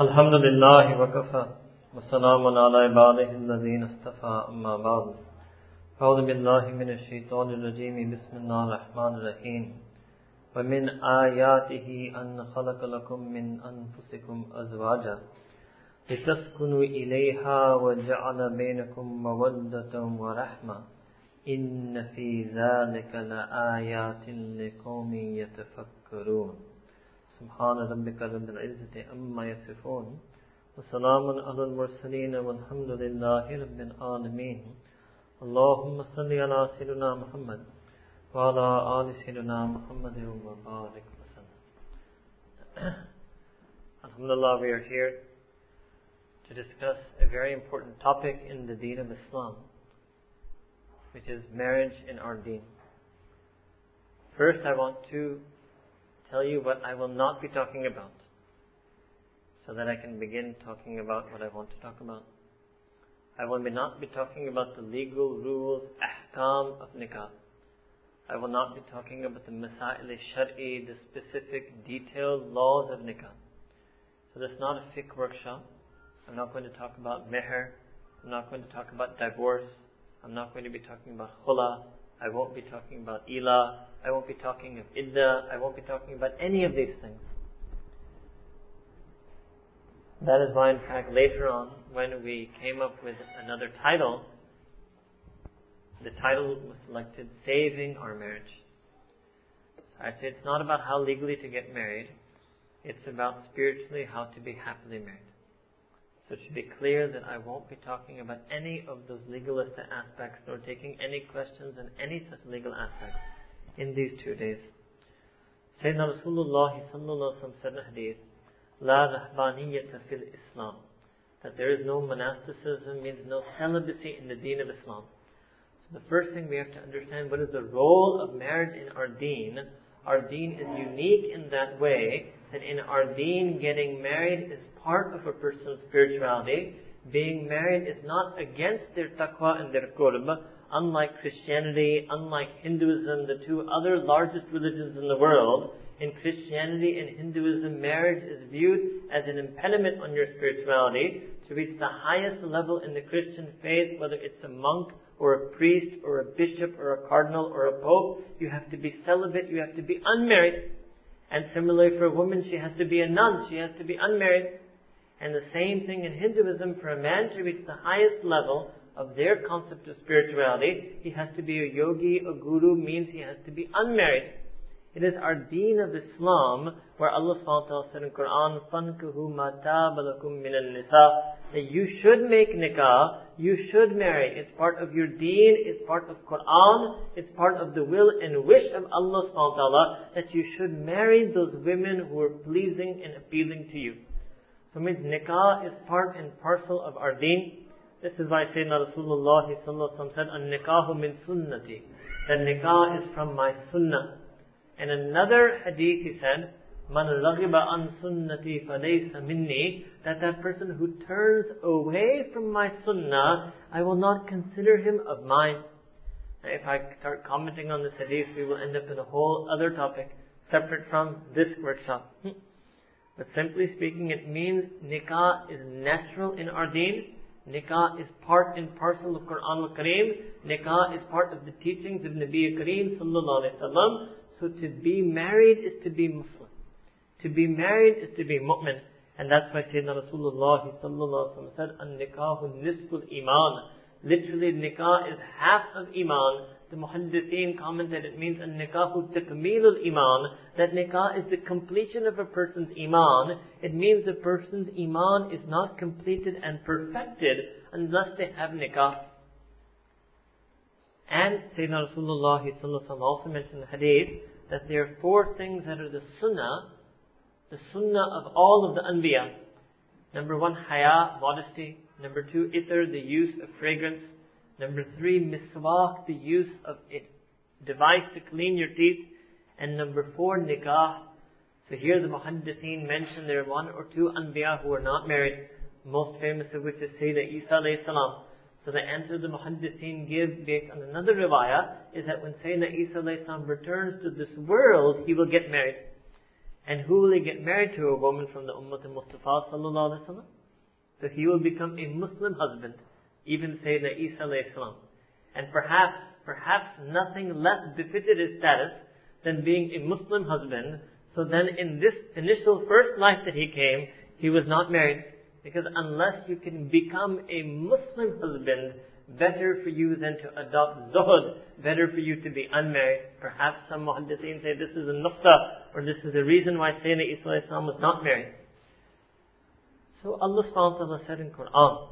Alhamdulillahi wa kafa wa salamun ala ibadihi alladhina istafa amma ba'd. A'udhu billahi minash shaitanir rajim. Bismillahir rahmanir rahim. Wa min ayatihi an khalaqa lakum min anfusikum azwaja litaskunu ilayha wa ja'ala bainakum mawaddatan wa rahma. Inna fi dhalika la ayatin liqawmin yatafakkarun. Subhana rabbika rabbil izzati amma yasifun wa salamun ala al-mursalin walhamdulillahi rabbil alamin. Allahumma salli ala sayyidina Muhammad wa ala ali sayyidina Muhammad wa barik wa sallam. Alhamdulillah, we are here to discuss a very important topic in the deen of Islam, which is marriage in our deen. First, I want to tell you what I will not be talking about, so that I can begin talking about what I want to talk about. I will not be talking about the legal rules, ahkam of nikah. I will not be talking about the masail-e-shar'i, the specific detailed laws of nikah. So that's not a fiqh workshop. I'm not going to talk about meher. I'm not going to talk about divorce. I'm not going to be talking about khula. I won't be talking about ila. I won't be talking of idda. I won't be talking about any of these things. That is why, in fact, later on, when we came up with another title, the title was selected Saving Our Marriage. So I say it's not about how legally to get married. It's about spiritually how to be happily married. So it should be clear that I won't be talking about any of those legalistic aspects, nor taking any questions in any such legal aspects in these 2 days. Sayyidina Rasulullah sallallahu alaihi wasallam said in a hadith, La rahbaniyata fil Islam, that there is no monasticism, means no celibacy in the deen of Islam. So the first thing we have to understand, what is the role of marriage in our deen? Our deen is unique in that way, that in our deen, getting married is part of a person's spirituality. Being married is not against their taqwa and their qurb. Unlike Christianity, unlike Hinduism, the two other largest religions in the world, in Christianity and Hinduism, marriage is viewed as an impediment on your spirituality. To reach the highest level in the Christian faith, whether it's a monk or a priest or a bishop or a cardinal or a pope, you have to be celibate, you have to be unmarried. And similarly for a woman, she has to be a nun, she has to be unmarried. And the same thing in Hinduism, for a man to reach the highest level of their concept of spirituality, he has to be a yogi, a guru, means he has to be unmarried. It is our deen of Islam, where Allah SWT said in Quran, فَانْكِحُوا مَا طَابَ لَكُم مِنَ النِّسَاءِ, that you should make nikah, you should marry. It's part of your deen, it's part of Quran, it's part of the will and wish of Allah SWT, that you should marry those women who are pleasing and appealing to you. So it means nikah is part and parcel of our deen. This is why Sayyidina Rasulullah said, An-nikahu min sunnati, that nikah is from my sunnah. And another hadith he said, Man raghiba an sunnati falaysa minni, that person who turns away from my sunnah, I will not consider him of mine. Now, if I start commenting on this hadith, we will end up in a whole other topic, separate from this workshop. But simply speaking, it means nikah is natural in our deen. Nikah is part and parcel of Quran al-Kareem. Nikah is part of the teachings of Nabi Kareem sallallahu alayhi wa sallam. So to be married is to be Muslim. To be married is to be mu'min. And that's why Sayyidina Rasulullah sallallahu alayhi wa sallam said, An-nikahu nisful iman. Literally, nikah is half of iman. The muhaddithin commented, it means an-nikahu takmeelul iman, that nikah is the completion of a person's iman. It means a person's iman is not completed and perfected unless they have nikah. And Sayyidina Rasulullah sallallahu alaihi wasallam also mentioned in the hadith that there are 4 things that are the sunnah of all of the anbiya. Number 1, haya, modesty. Number 2, ither, the use of fragrance. Number 3, miswak, the use of a device to clean your teeth. And number 4, nikah. So here the muhaddithin mentioned there are 1 or 2 anbiya who are not married, most famous of which is Sayyidina Isa alayhi salam. So the answer the muhaddithin give based on another riwayah is that when Sayyidina Isa alayhi salam returns to this world, he will get married. And who will he get married to? A woman from the Ummah of Mustafa sallallahu alaihi wasallam. So he will become a Muslim husband, even Sayyidina Isa alayhi salam. And perhaps nothing less befitted his status than being a Muslim husband. So then in this initial first life that he came, he was not married. Because unless you can become a Muslim husband, better for you than to adopt zuhud, better for you to be unmarried. Perhaps some muhaddithin say this is a nuqta, or this is the reason why Sayyidina Isa alayhi salam was not married. So Allah subhanahu wa ta'ala said in Quran,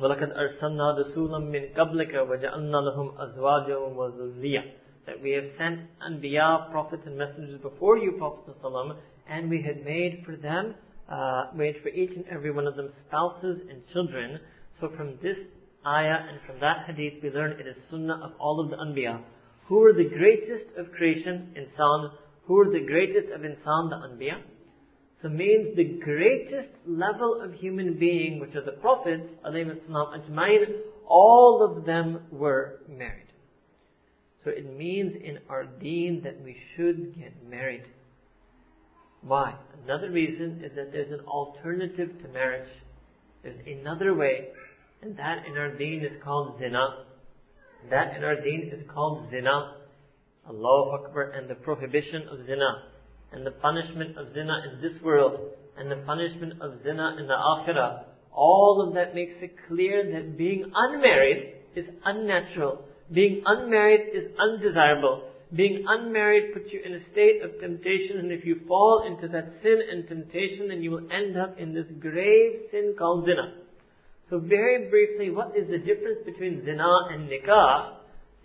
وَلَقَدْ أَرْسَلْنَا رَسُولًا مِّن قَبْلِكَ وَجَعَلْنَا لَهُمْ أَزْوَاجًا وَذُرِّيَّةً. That we have sent anbiya, prophets and messengers before you, Prophet ﷺ, and we had made for them, made for each and every one of them spouses and children. So from this ayah and from that hadith we learn it is sunnah of all of the anbiya. Who were the greatest of creation? Insan. Who were the greatest of insan? The anbiya. So means the greatest level of human being, which are the prophets, alayhi salam ajmain, all of them were married. So it means in our deen that we should get married. Why? Another reason is that there's an alternative to marriage. There's another way, and that in our deen is called zina. That in our deen is called zina. Allahu Akbar. And the prohibition of zina, and the punishment of zina in this world, and the punishment of zina in the akhirah. All of that makes it clear that being unmarried is unnatural. Being unmarried is undesirable. Being unmarried puts you in a state of temptation, and if you fall into that sin and temptation, then you will end up in this grave sin called zina. So very briefly, what is the difference between zina and nikah?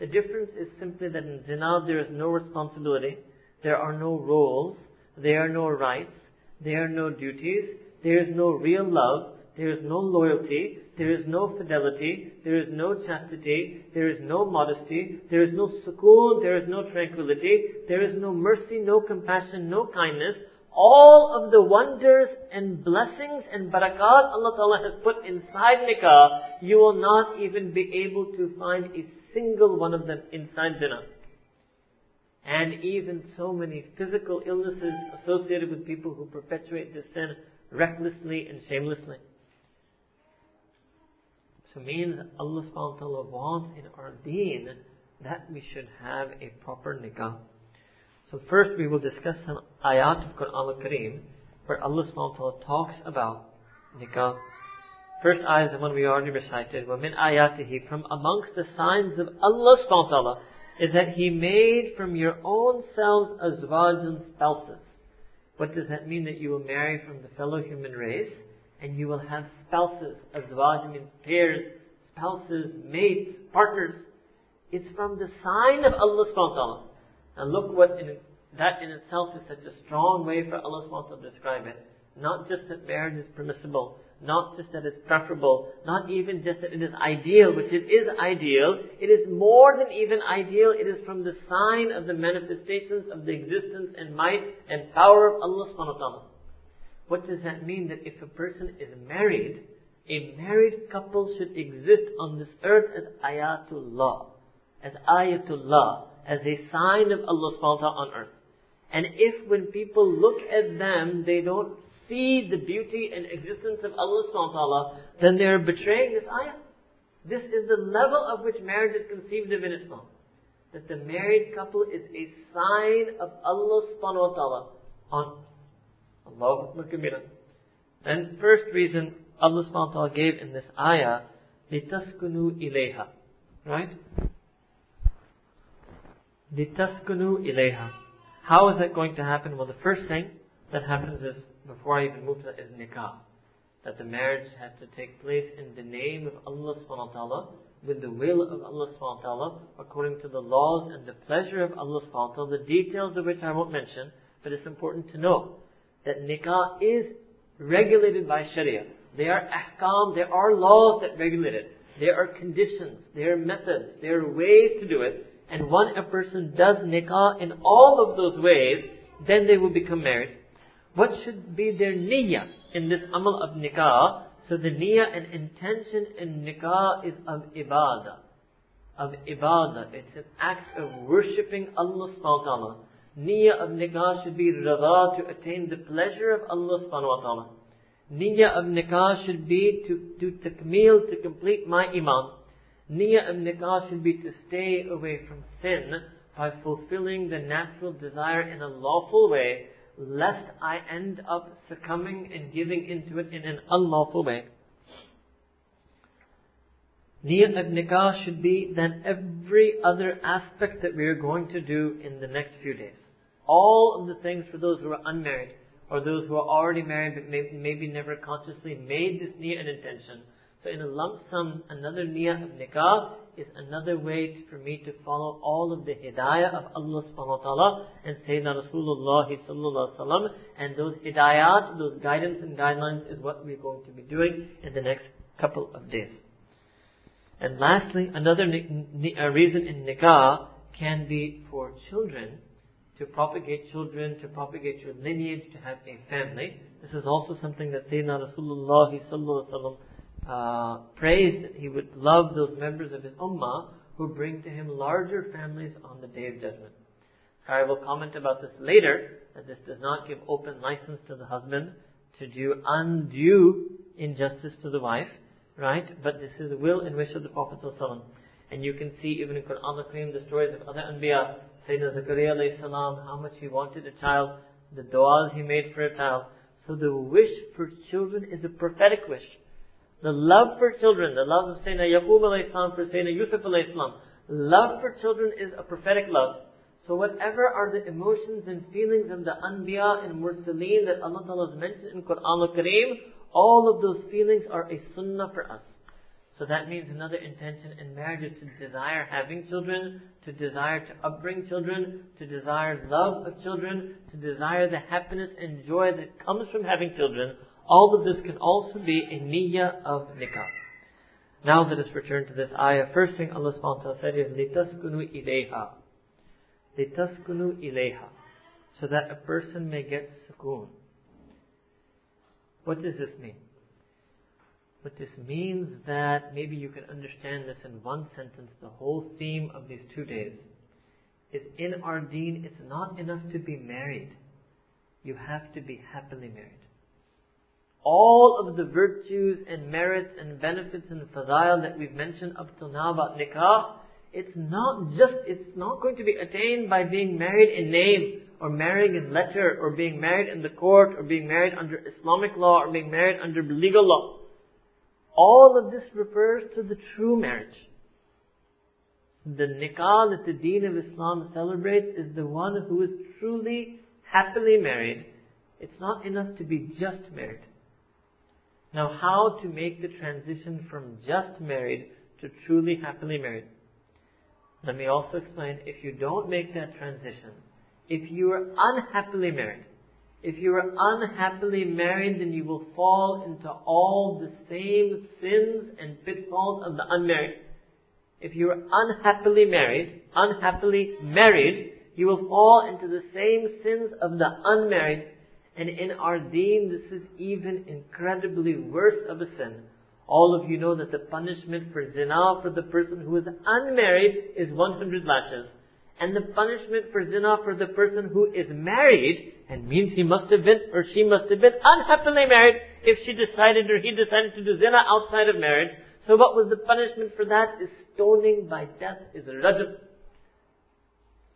The difference is simply that in zina there is no responsibility. There are no roles, there are no rights, there are no duties, there is no real love, there is no loyalty, there is no fidelity, there is no chastity, there is no modesty, there is no sukoon, there is no tranquility, there is no mercy, no compassion, no kindness. All of the wonders and blessings and barakat Allah Ta'ala has put inside nikah, you will not even be able to find a single one of them inside zina. And even so many physical illnesses associated with people who perpetuate this sin recklessly and shamelessly. So means Allah subhanahu wa ta'ala wants in our deen that we should have a proper nikah. So first we will discuss some ayat of Quran al-Kareem where Allah subhanahu wa ta'ala talks about nikah. First ayah is the one we already recited. وَمِنْ آيَاتِهِ. From amongst the signs of Allah subhanahu wa ta'ala is that He made from your own selves azwaj and spouses. What does that mean? That you will marry from the fellow human race, and you will have spouses. Azwaj means pairs, spouses, mates, partners. It's from the sign of Allah subhanahu wa ta'ala. And look what that in itself is such a strong way for Allah subhanahu wa ta'ala to describe it. Not just that marriage is permissible, not just that it's preferable, not even just that it is ideal, which it is ideal. It is more than even ideal. It is from the sign of the manifestations of the existence and might and power of Allah subhanahu wa ta'ala. What does that mean? That if a person is married, a married couple should exist on this earth as ayatullah, as a sign of Allah subhanahu wa ta'ala on earth. And if when people look at them, they don't see the beauty and existence of Allah subhanahu wa ta'ala, then they are betraying this ayah. This is the level of which marriage is conceived of in Islam. That the married couple is a sign of Allah subhanahu wa ta'ala on Allahu Akbar. Then first reason Allah subhanahu wa ta'ala gave in this ayah, لِتَسْكُنُوا إِلَيْهَا. Right? لِتَسْكُنُوا إِلَيْهَا. How is that going to happen? Well, the first thing that happens is, before I even move to that, is nikah. That the marriage has to take place in the name of Allah subhanahu wa ta'ala, with the will of Allah subhanahu wa ta'ala, according to the laws and the pleasure of Allah subhanahu wa ta'ala, the details of which I won't mention, but it's important to know that nikah is regulated by sharia. There are ahkam, there are laws that regulate it. There are conditions, there are methods, there are ways to do it. And when a person does nikah in all of those ways, then they will become married. What should be their niyyah in this amal of nikah? So the niyyah and intention in nikah is of ibadah. It's an act of worshipping Allah subhanahu wa ta'ala. Niyyah of nikah should be rida, to attain the pleasure of Allah subhanahu wa ta'ala. Niyyah of nikah should be to takmeel, to complete my iman. Niyyah of nikah should be to stay away from sin by fulfilling the natural desire in a lawful way, lest I end up succumbing and giving into it in an unlawful way. Niyyah of nikah should be then every other aspect that we are going to do in the next few days. All of the things for those who are unmarried, or those who are already married but maybe never consciously made this niyyah and intention. So in a lump sum, another niyyah of nikah is another way for me to follow all of the hidayah of Allah subhanahu wa ta'ala and Sayyidina Rasulullah sallallahu alaihi wasallam, and those hidayat, those guidance and guidelines is what we're going to be doing in the next couple of days. And lastly, another reason in nikah can be for children, to propagate children, to propagate your lineage, to have a family. This is also something that Sayyidina Rasulullah sallallahu alaihi wasallam praised, that he would love those members of his ummah who bring to him larger families on the Day of Judgment. I will comment about this later, that this does not give open license to the husband to do undue injustice to the wife, right? But this is the will and wish of the Prophet ﷺ. And you can see even in Quran al-Karim the stories of other anbiya, Sayyidina Zakaria alayhi salam, how much he wanted a child, the du'as he made for a child. So the wish for children is a prophetic wish. The love for children, the love of Sayyidina Yaqub alayhi salam for Sayyidina Yusuf alayhi salam, love for children is a prophetic love. So whatever are the emotions and feelings of the anbiya and mursaleen that Allah Ta'ala has mentioned in Quran al-Karim, all of those feelings are a sunnah for us. So that means another intention in marriage is to desire having children, to desire to upbring children, to desire love of children, to desire the happiness and joy that comes from having children. All of this can also be a niyyah of nikah. Now let us return to this ayah. First thing Allah subhanahu wa ta'ala said is, لِتَسْكُنُوا إِلَيْهَا. لِتَسْكُنُوا إِلَيْهَا. So that a person may get sukoon. What does this mean? What this means, that maybe you can understand this in one sentence, the whole theme of these 2 days, is in our deen, it's not enough to be married. You have to be happily married. All of the virtues and merits and benefits and fadail that we've mentioned up till now about nikah, it's not going to be attained by being married in name, or marrying in letter, or being married in the court, or being married under Islamic law, or being married under legal law. All of this refers to the true marriage. The nikah that the deen of Islam celebrates is the one who is truly happily married. It's not enough to be just married. Now, how to make the transition from just married to truly happily married? Let me also explain, if you don't make that transition, if you are unhappily married, then you will fall into all the same sins and pitfalls of the unmarried. If you are unhappily married, you will fall into the same sins of the unmarried. And in our deen, this is even incredibly worse of a sin. All of you know that the punishment for zina for the person who is unmarried is 100 lashes. And the punishment for zina for the person who is married, and means he must have been, or she must have been, unhappily married if she decided or he decided to do zina outside of marriage. So what was the punishment for that is stoning by death, is rajm.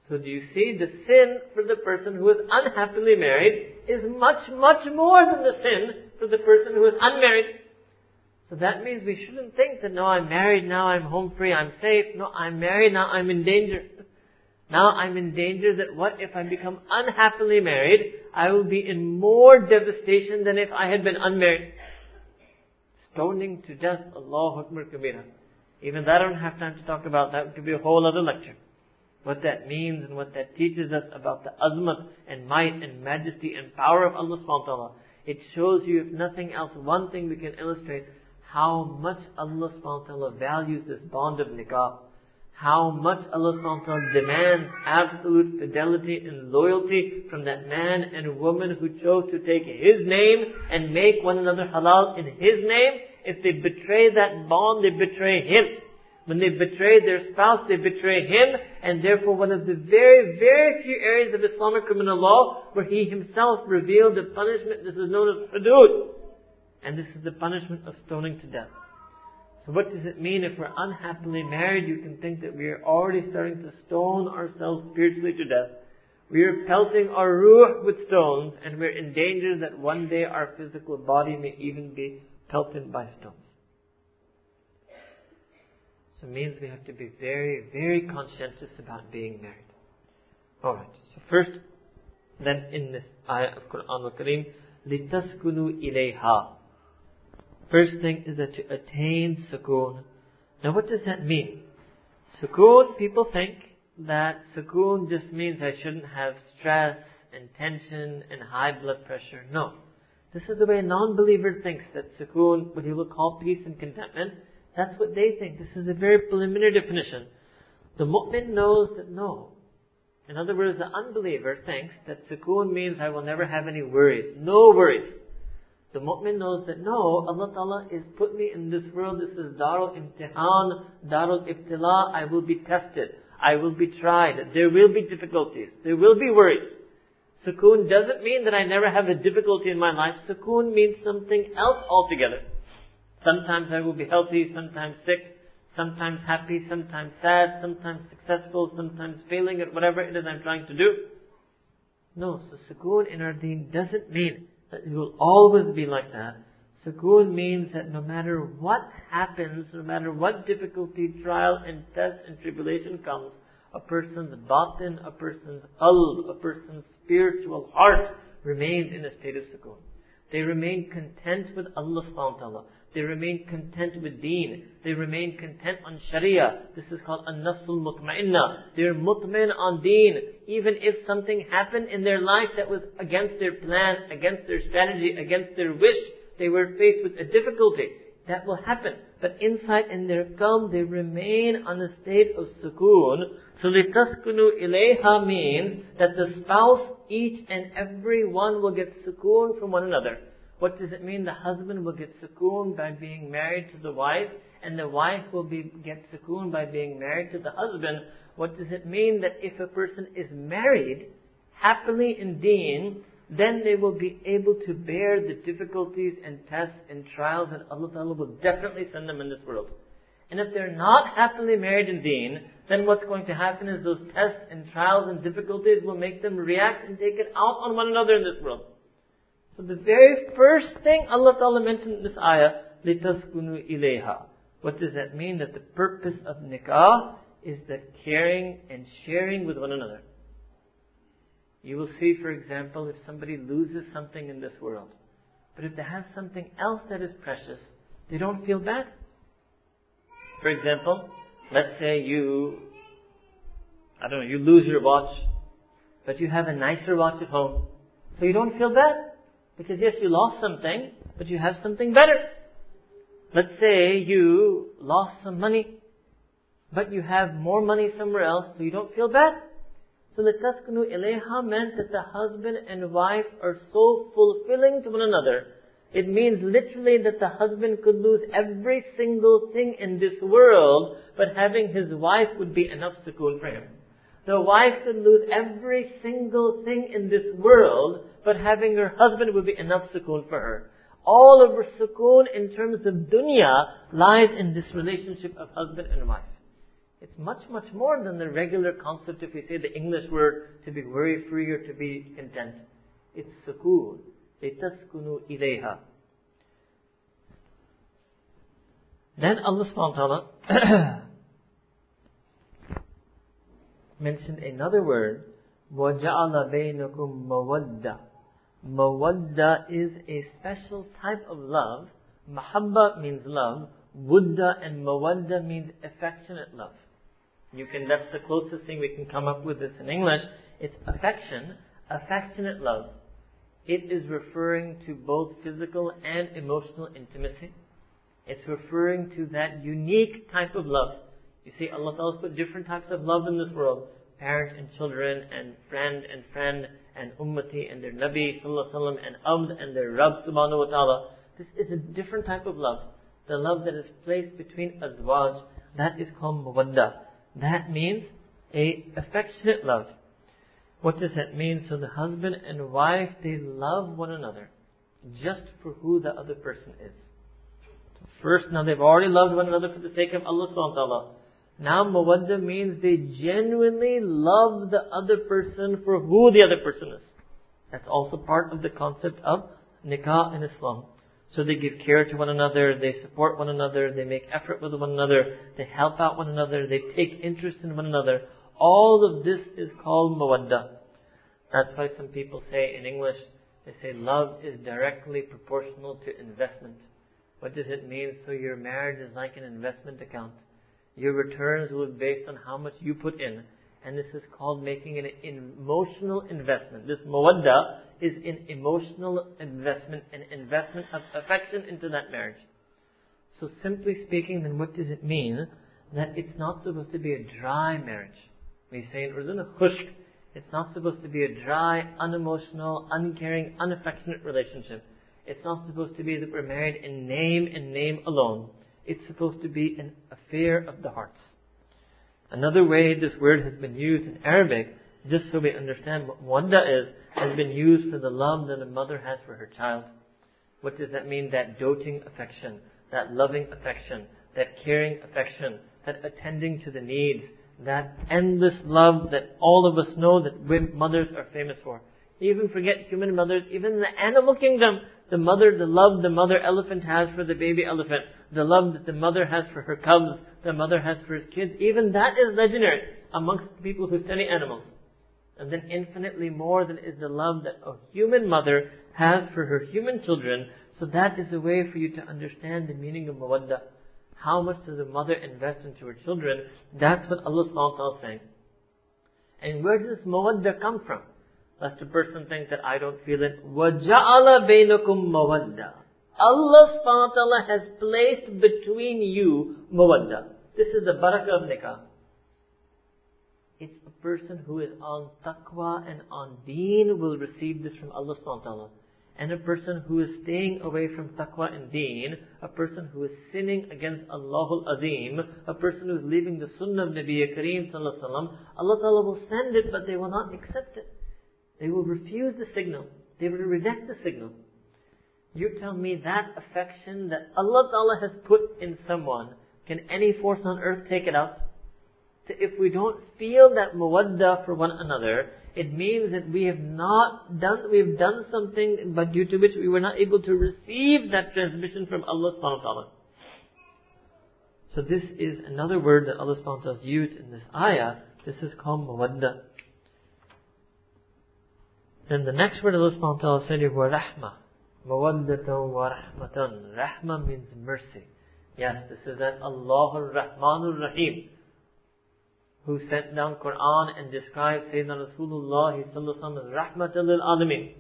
So do you see, the sin for the person who is unhappily married is much, much more than the sin for the person who is unmarried. So that means we shouldn't think that, no, I'm married, now I'm home free, I'm safe. No, I'm married, now I'm in danger. Now I'm in danger that what if I become unhappily married, I will be in more devastation than if I had been unmarried. Stoning to death, Allahu Akbar Kabira. Even that I don't have time to talk about, that could be a whole other lecture. What that means and what that teaches us about the azmat and might and majesty and power of Allah subhanahu wa ta'ala. It shows you, if nothing else, one thing we can illustrate, how much Allah subhanahu wa ta'ala values this bond of nikah. How much Allah subhanahu wa ta'ala demands absolute fidelity and loyalty from that man and woman who chose to take His name and make one another halal in His name. If they betray that bond, they betray Him. When they betray their spouse, they betray him, and therefore one of the very, very few areas of Islamic criminal law where he himself revealed the punishment. This is known as hudud. And this is the punishment of stoning to death. So what does it mean if we're unhappily married? You can think that we are already starting to stone ourselves spiritually to death. We are pelting our ruh with stones, and we're in danger that one day our physical body may even be pelted by stones. So it means we have to be very, very conscientious about being married. Alright, so first, then in this ayah of Quran al-Kareem, لِتَسْكُنُوا إِلَيْهَا. First thing is that to attain sukoon. Now what does that mean? Sukoon, people think that sukoon just means I shouldn't have stress and tension and high blood pressure. No. This is the way a non-believer thinks that sukoon, what he will call peace and contentment, that's what they think. This is a very preliminary definition. The mu'min knows that no. In other words, the unbeliever thinks that sukoon means I will never have any worries. No worries. The mu'min knows that no, Allah Ta'ala is put me in this world. This is darul imtihan, darul ibtila. I will be tested. I will be tried. There will be difficulties. There will be worries. Sukoon doesn't mean that I never have a difficulty in my life. Sukoon means something else altogether. Sometimes I will be healthy, sometimes sick, sometimes happy, sometimes sad, sometimes successful, sometimes failing at whatever it is I'm trying to do. No, so sukoon in our deen doesn't mean that it will always be like that. Sukoon means that no matter what happens, no matter what difficulty, trial and test and tribulation comes, a person's batin, a person's qalb, a person's spiritual heart remains in a state of sukoon. They remain content with Allah subhanahu wa ta'ala. They remain content with deen. They remain content on sharia. This is called an-nafsul mutma'inna. They're mutmain on deen. Even if something happened in their life that was against their plan, against their strategy, against their wish, they were faced with a difficulty. That will happen. But inside in their qalb, they remain on a state of sukoon. So لِتَسْكُنُوا إِلَيْهَا means that the spouse, each and every one will get sukoon from one another. What does it mean? The husband will get sukoon by being married to the wife, and the wife will get sukoon by being married to the husband. What does it mean? That if a person is married, happily in deen, then they will be able to bear the difficulties and tests and trials that Allah Ta'ala will definitely send them in this world. And if they're not happily married in deen, then what's going to happen is those tests and trials and difficulties will make them react and take it out on one another in this world. So the very first thing Allah Ta'ala mentioned in this ayah, لِتَسْكُنُوا إِلَيْهَا. What does that mean? That the purpose of nikah is that caring and sharing with one another. You will see, for example, if somebody loses something in this world, but if they have something else that is precious, they don't feel bad. For example, let's say you lose your watch, but you have a nicer watch at home. So you don't feel bad. Because yes, you lost something, but you have something better. Let's say you lost some money, but you have more money somewhere else, so you don't feel bad. So the taskunu ilayha meant that the husband and wife are so fulfilling to one another. It means literally that the husband could lose every single thing in this world, but having his wife would be enough sukoon for him. The wife could lose every single thing in this world, but having her husband would be enough sukoon for her. All of her sukoon in terms of dunya lies in this relationship of husband and wife. It's much, much more than the regular concept, if we say the English word, to be worry-free or to be content. It's sukoon. لِتَسْكُنُوا إِلَيْهَا. Then Allah subhanahu wa ta'ala mentioned another word, وَجَعَلَ بَيْنَكُمْ مَوَدَّةً. Mawadda is a special type of love. Mahabba means love. Wudda and mawadda means affectionate love. That's the closest thing we can come up with this in English. It's affection, affectionate love. It is referring to both physical and emotional intimacy. It's referring to that unique type of love. You see, Allah Ta'ala put different types of love in this world. Parent and children, and friend, and ummati, and their Nabi, sallallahu alaihi wasallam, and abd, and their Rabb, subhanahu wa ta'ala. This is a different type of love. The love that is placed between azwaj. That is called mawadda. That means a affectionate love. What does that mean? So the husband and wife, they love one another just for who the other person is. So first, now they've already loved one another for the sake of Allah subhanahu wa ta'ala. Now mawadda means they genuinely love the other person for who the other person is. That's also part of the concept of nikah in Islam. So they give care to one another, they support one another, they make effort with one another, they help out one another, they take interest in one another. All of this is called mawadda. That's why some people say in English, they say love is directly proportional to investment. What does it mean? So your marriage is like an investment account. Your returns will be based on how much you put in. And this is called making an emotional investment. This mawadda is an emotional investment, an investment of affection into that marriage. So simply speaking, then what does it mean? That it's not supposed to be a dry marriage. We say in Urdun, khushk. It's not supposed to be a dry, unemotional, uncaring, unaffectionate relationship. It's not supposed to be that we're married in name and name alone. It's supposed to be an affair of the hearts. Another way this word has been used in Arabic, just so we understand what mawadda is, has been used for the love that a mother has for her child. What does that mean? That doting affection, that loving affection, that caring affection, that attending to the needs, that endless love that all of us know that mothers are famous for. Even forget human mothers, even in the animal kingdom, the love the mother elephant has for the baby elephant, the love that the mother has for her cubs, the mother has for his kids, even that is legendary amongst people who study animals. And then infinitely more than is the love that a human mother has for her human children. So that is a way for you to understand the meaning of mawadda. How much does a mother invest into her children? That's what Allah subhanahu wa ta'ala is saying. And where does mawadda come from? Lest a person think that I don't feel it. وَجَعَلَ بَيْنَكُمْ مَوَدَّةً. Allah subhanahu wa ta'ala has placed between you mawadda. This is the barakah of nikah. It's a person who is on taqwa and on deen will receive this from Allah subhanahu wa ta'ala. And a person who is staying away from taqwa and deen, a person who is sinning against Allahul Azim, a person who is leaving the sunnah of Nabiya Kareem sallallahu alaihi wasallam, Allah ta'ala will send it but they will not accept it. They will refuse the signal. They will reject the signal. You tell me that affection that Allah Ta'ala has put in someone, can any force on earth take it out? So if we don't feel that mawadda for one another, it means that we have done something but due to which we were not able to receive that transmission from Allah subhanahu wa ta'ala. So this is another word that Allah subhanahu wa ta'ala has used in this ayah. This is called mawadda. Then the next word Allah subhanahu wa ta'ala said is rahma. Mawaddatan wa rahmatan. Rahma means mercy. Yes, this is that Allahur Rahmanur Rahim who sent down Quran and described Sayyidina Rasulullah sallallahu alaihi wasallam as rahmatan lil alamin.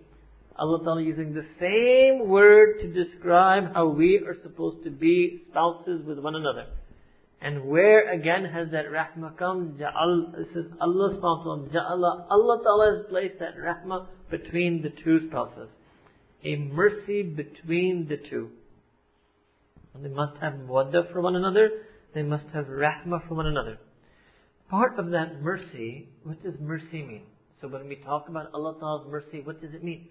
Allah Ta'ala using the same word to describe how we are supposed to be spouses with one another. And where again has that rahmah come? This is Allah's responsibility. Allah Ta'ala has placed that rahmah between the two spouses. A mercy between the two. And they must have mawadda for one another. They must have rahmah for one another. Part of that mercy, what does mercy mean? So when we talk about Allah Ta'ala's mercy, what does it mean?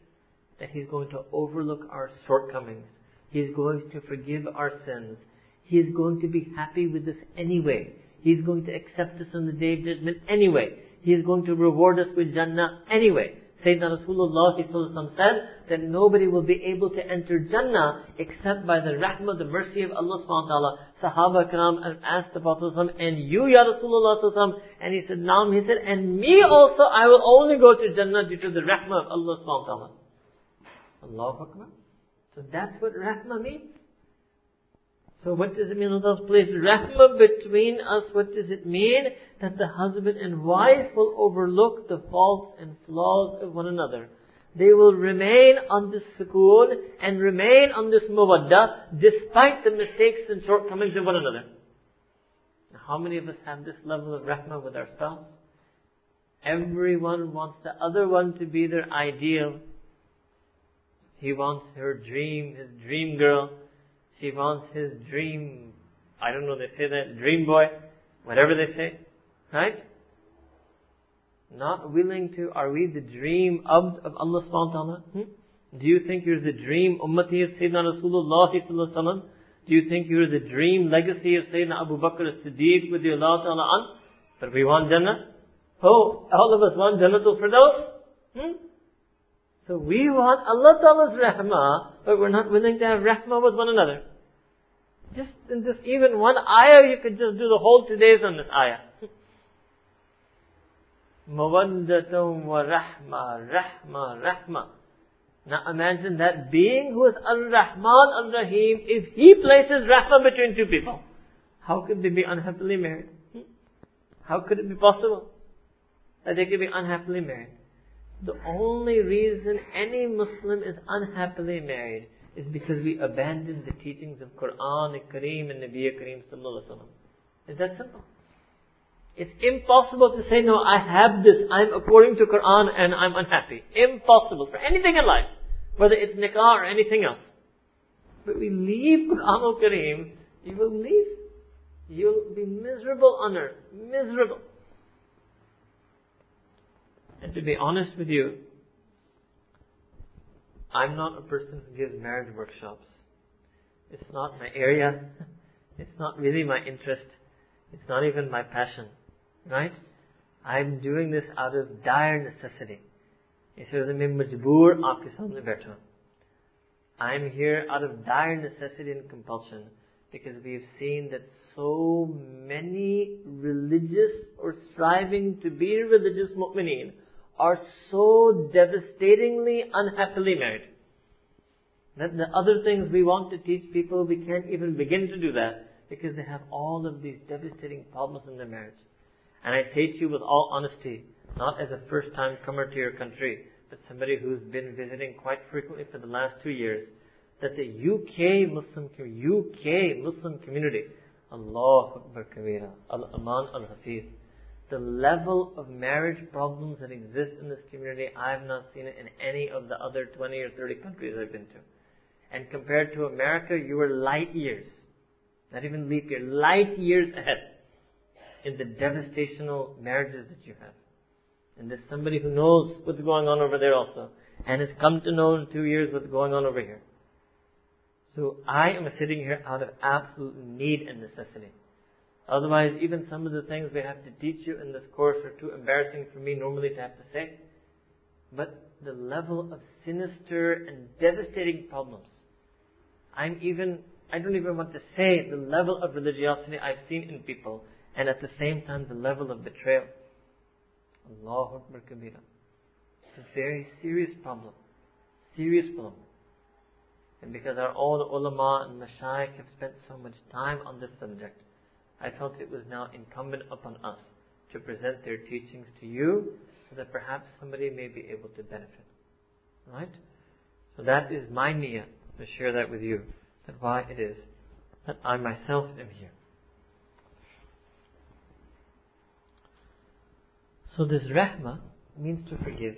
That He's going to overlook our shortcomings. He's going to forgive our sins. He is going to be happy with us anyway. He is going to accept us on the Day of Judgment anyway. He is going to reward us with Jannah anyway. Sayyidina Rasulullah said that nobody will be able to enter Jannah except by the rahmah, the mercy of Allah subhanahu wa ta'ala. Sahaba Karam asked the Prophet and you Ya Rasulullah, and he said, Naam, he said, and me also, I will only go to Jannah due to the rahmah of Allah subhanahu wa ta'ala. Allahu Akbar. So that's what rahmah means. So what does it mean Allah's place? Rahmah between us, what does it mean? That the husband and wife will overlook the faults and flaws of one another. They will remain on this sukoon and remain on this mawadda despite the mistakes and shortcomings of one another. Now, how many of us have this level of rahmah with our spouse? Everyone wants the other one to be their ideal. He wants her dream, his dream girl. She wants his dream I don't know, they say that, dream boy, whatever they say, right? Not willing to, are we the dream abd of Allah subhanahu wa ta'ala? Do you think you're the dream ummati of Sayyidina Rasulullah sallallahu alaihi wasallam? Do you think you're the dream legacy of Sayyidina Abu Bakr as-Siddiq with the Allah ta'ala an? But we want Jannah. Oh, all of us want Jannatul Firdaus. So we want Allah ta'ala's rahmah, but we're not willing to have rahmah with one another. Just in this even one ayah, you could just do the whole today's on this ayah. Mawaddatum wa rahmah, rahmah, rahmah. Now imagine that being who is Ar-Rahman Ar-Rahim, if he places rahmah between two people, how could they be unhappily married? How could it be possible that they could be unhappily married? The only reason any Muslim is unhappily married is because we abandoned the teachings of Quran Kareem and Nabiya Kareem sallallahu alaihi wasallam. It's that simple. It's impossible to say, no, I have this, I'm according to Quran and I'm unhappy. Impossible for anything in life, whether it's nikah or anything else. But we leave Quran Kareem, you will leave. You'll be miserable on earth. Miserable. And to be honest with you, I'm not a person who gives marriage workshops. It's not my area. It's not really my interest. It's not even my passion. Right? I'm doing this out of dire necessity. I'm here out of dire necessity and compulsion because we've seen that so many religious or striving to be religious mu'mineen are so devastatingly unhappily married. That the other things we want to teach people, we can't even begin to do that because they have all of these devastating problems in their marriage. And I say to you with all honesty, not as a first time comer to your country, but somebody who's been visiting quite frequently for the last 2 years, that the UK Muslim community, Allahu Akbar Kabira, Al-Aman Al-Hafiz, the level of marriage problems that exist in this community, I've not seen it in any of the other 20 or 30 countries I've been to. And compared to America, you were light years, not even leap year, light years ahead in the devastational marriages that you have. And there's somebody who knows what's going on over there also, and has come to know in 2 years what's going on over here. So I am sitting here out of absolute need and necessity. Otherwise, even some of the things we have to teach you in this course are too embarrassing for me normally to have to say. But the level of sinister and devastating problems, I don't even want to say the level of religiosity I've seen in people, and at the same time the level of betrayal. Allahu Akbar Kabira. It's a very serious problem. Serious problem. And because our own ulama and mashaykh have spent so much time on this subject, I felt it was now incumbent upon us to present their teachings to you so that perhaps somebody may be able to benefit. Right? So that is my niyyah, to share that with you, that why it is that I myself am here. So this rahmah means to forgive.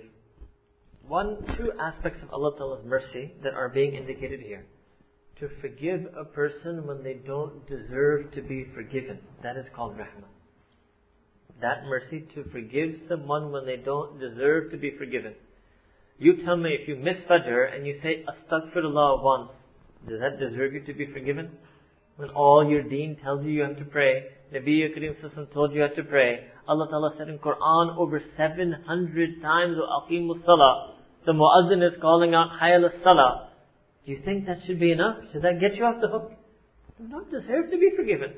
Two aspects of Allah Ta'ala's mercy that are being indicated here. To forgive a person when they don't deserve to be forgiven. That is called rahmah. That mercy, to forgive someone when they don't deserve to be forgiven. You tell me, if you miss Fajr and you say Astaghfirullah once, does that deserve you to be forgiven? When all your deen tells you have to pray, Nabi Kareem Sallallahu told you have to pray, Allah Ta'ala said in Quran over 700 times, O Aqimus Salah, the Muazzin is calling out Hayal As-Salah. Do you think that should be enough? Should that get you off the hook? You don't deserve to be forgiven.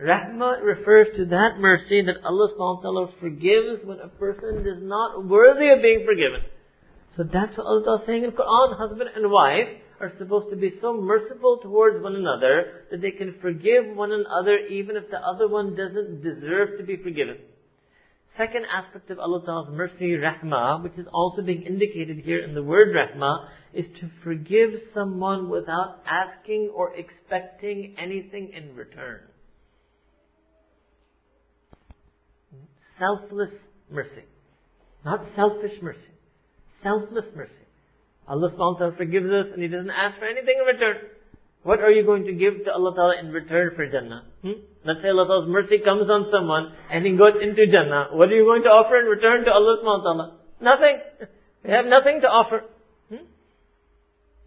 Rahmah refers to that mercy that Allah Subhanahu wa Ta'ala forgives when a person is not worthy of being forgiven. So that's what Allah Ta'ala is saying in Quran. Husband and wife are supposed to be so merciful towards one another that they can forgive one another even if the other one doesn't deserve to be forgiven. Second aspect of Allah Ta'ala's mercy, rahmah, which is also being indicated here in the word rahmah, is to forgive someone without asking or expecting anything in return. Selfless mercy. Not selfish mercy. Selfless mercy. Allah subhanahu wa ta'ala forgives us and He doesn't ask for anything in return. What are you going to give to Allah Ta'ala in return for Jannah? Let's say Allah Ta'ala's mercy comes on someone and he goes into Jannah. What are you going to offer in return to Allah Subhanahu Wa Ta'ala? Nothing. They have nothing to offer.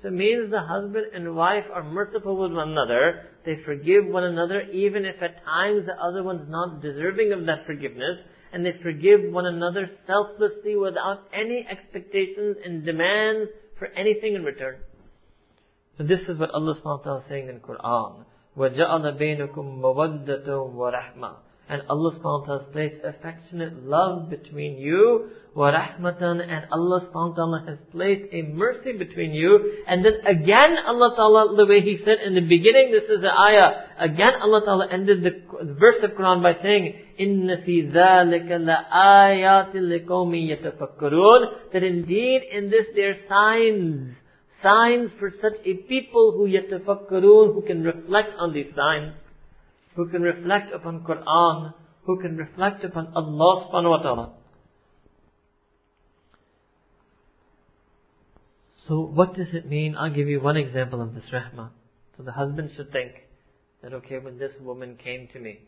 So it means the husband and wife are merciful with one another. They forgive one another even if at times the other one's not deserving of that forgiveness. And they forgive one another selflessly without any expectations and demands for anything in return. So this is what Allah subhanahu wa ta'ala is saying in Quran. وَجَعَلَ بَيْنَكُمْ مَوَدَّةً وَرَحْمَةً. And Allah subhanahu wa ta'ala has placed affectionate love between you. وَرَحْمَةً. And Allah subhanahu wa ta'ala has placed a mercy between you. And then again Allah ta'ala, the way He said in the beginning, this is the ayah. Again Allah ta'ala ended the verse of Quran by saying, إِنَّ فِي ذَلِكَ لَآيَاتٍ لِقَوْمٍ يَتَفَكَّرُونَ. That indeed in this there are signs. Signs for such a people who يَتَفَكَّرُونَ, who can reflect on these signs. Who can reflect upon Quran, who can reflect upon Allah subhanahu wa ta'ala. So what does it mean? I'll give you one example of this rahmah. So the husband should think that, okay, when this woman came to me,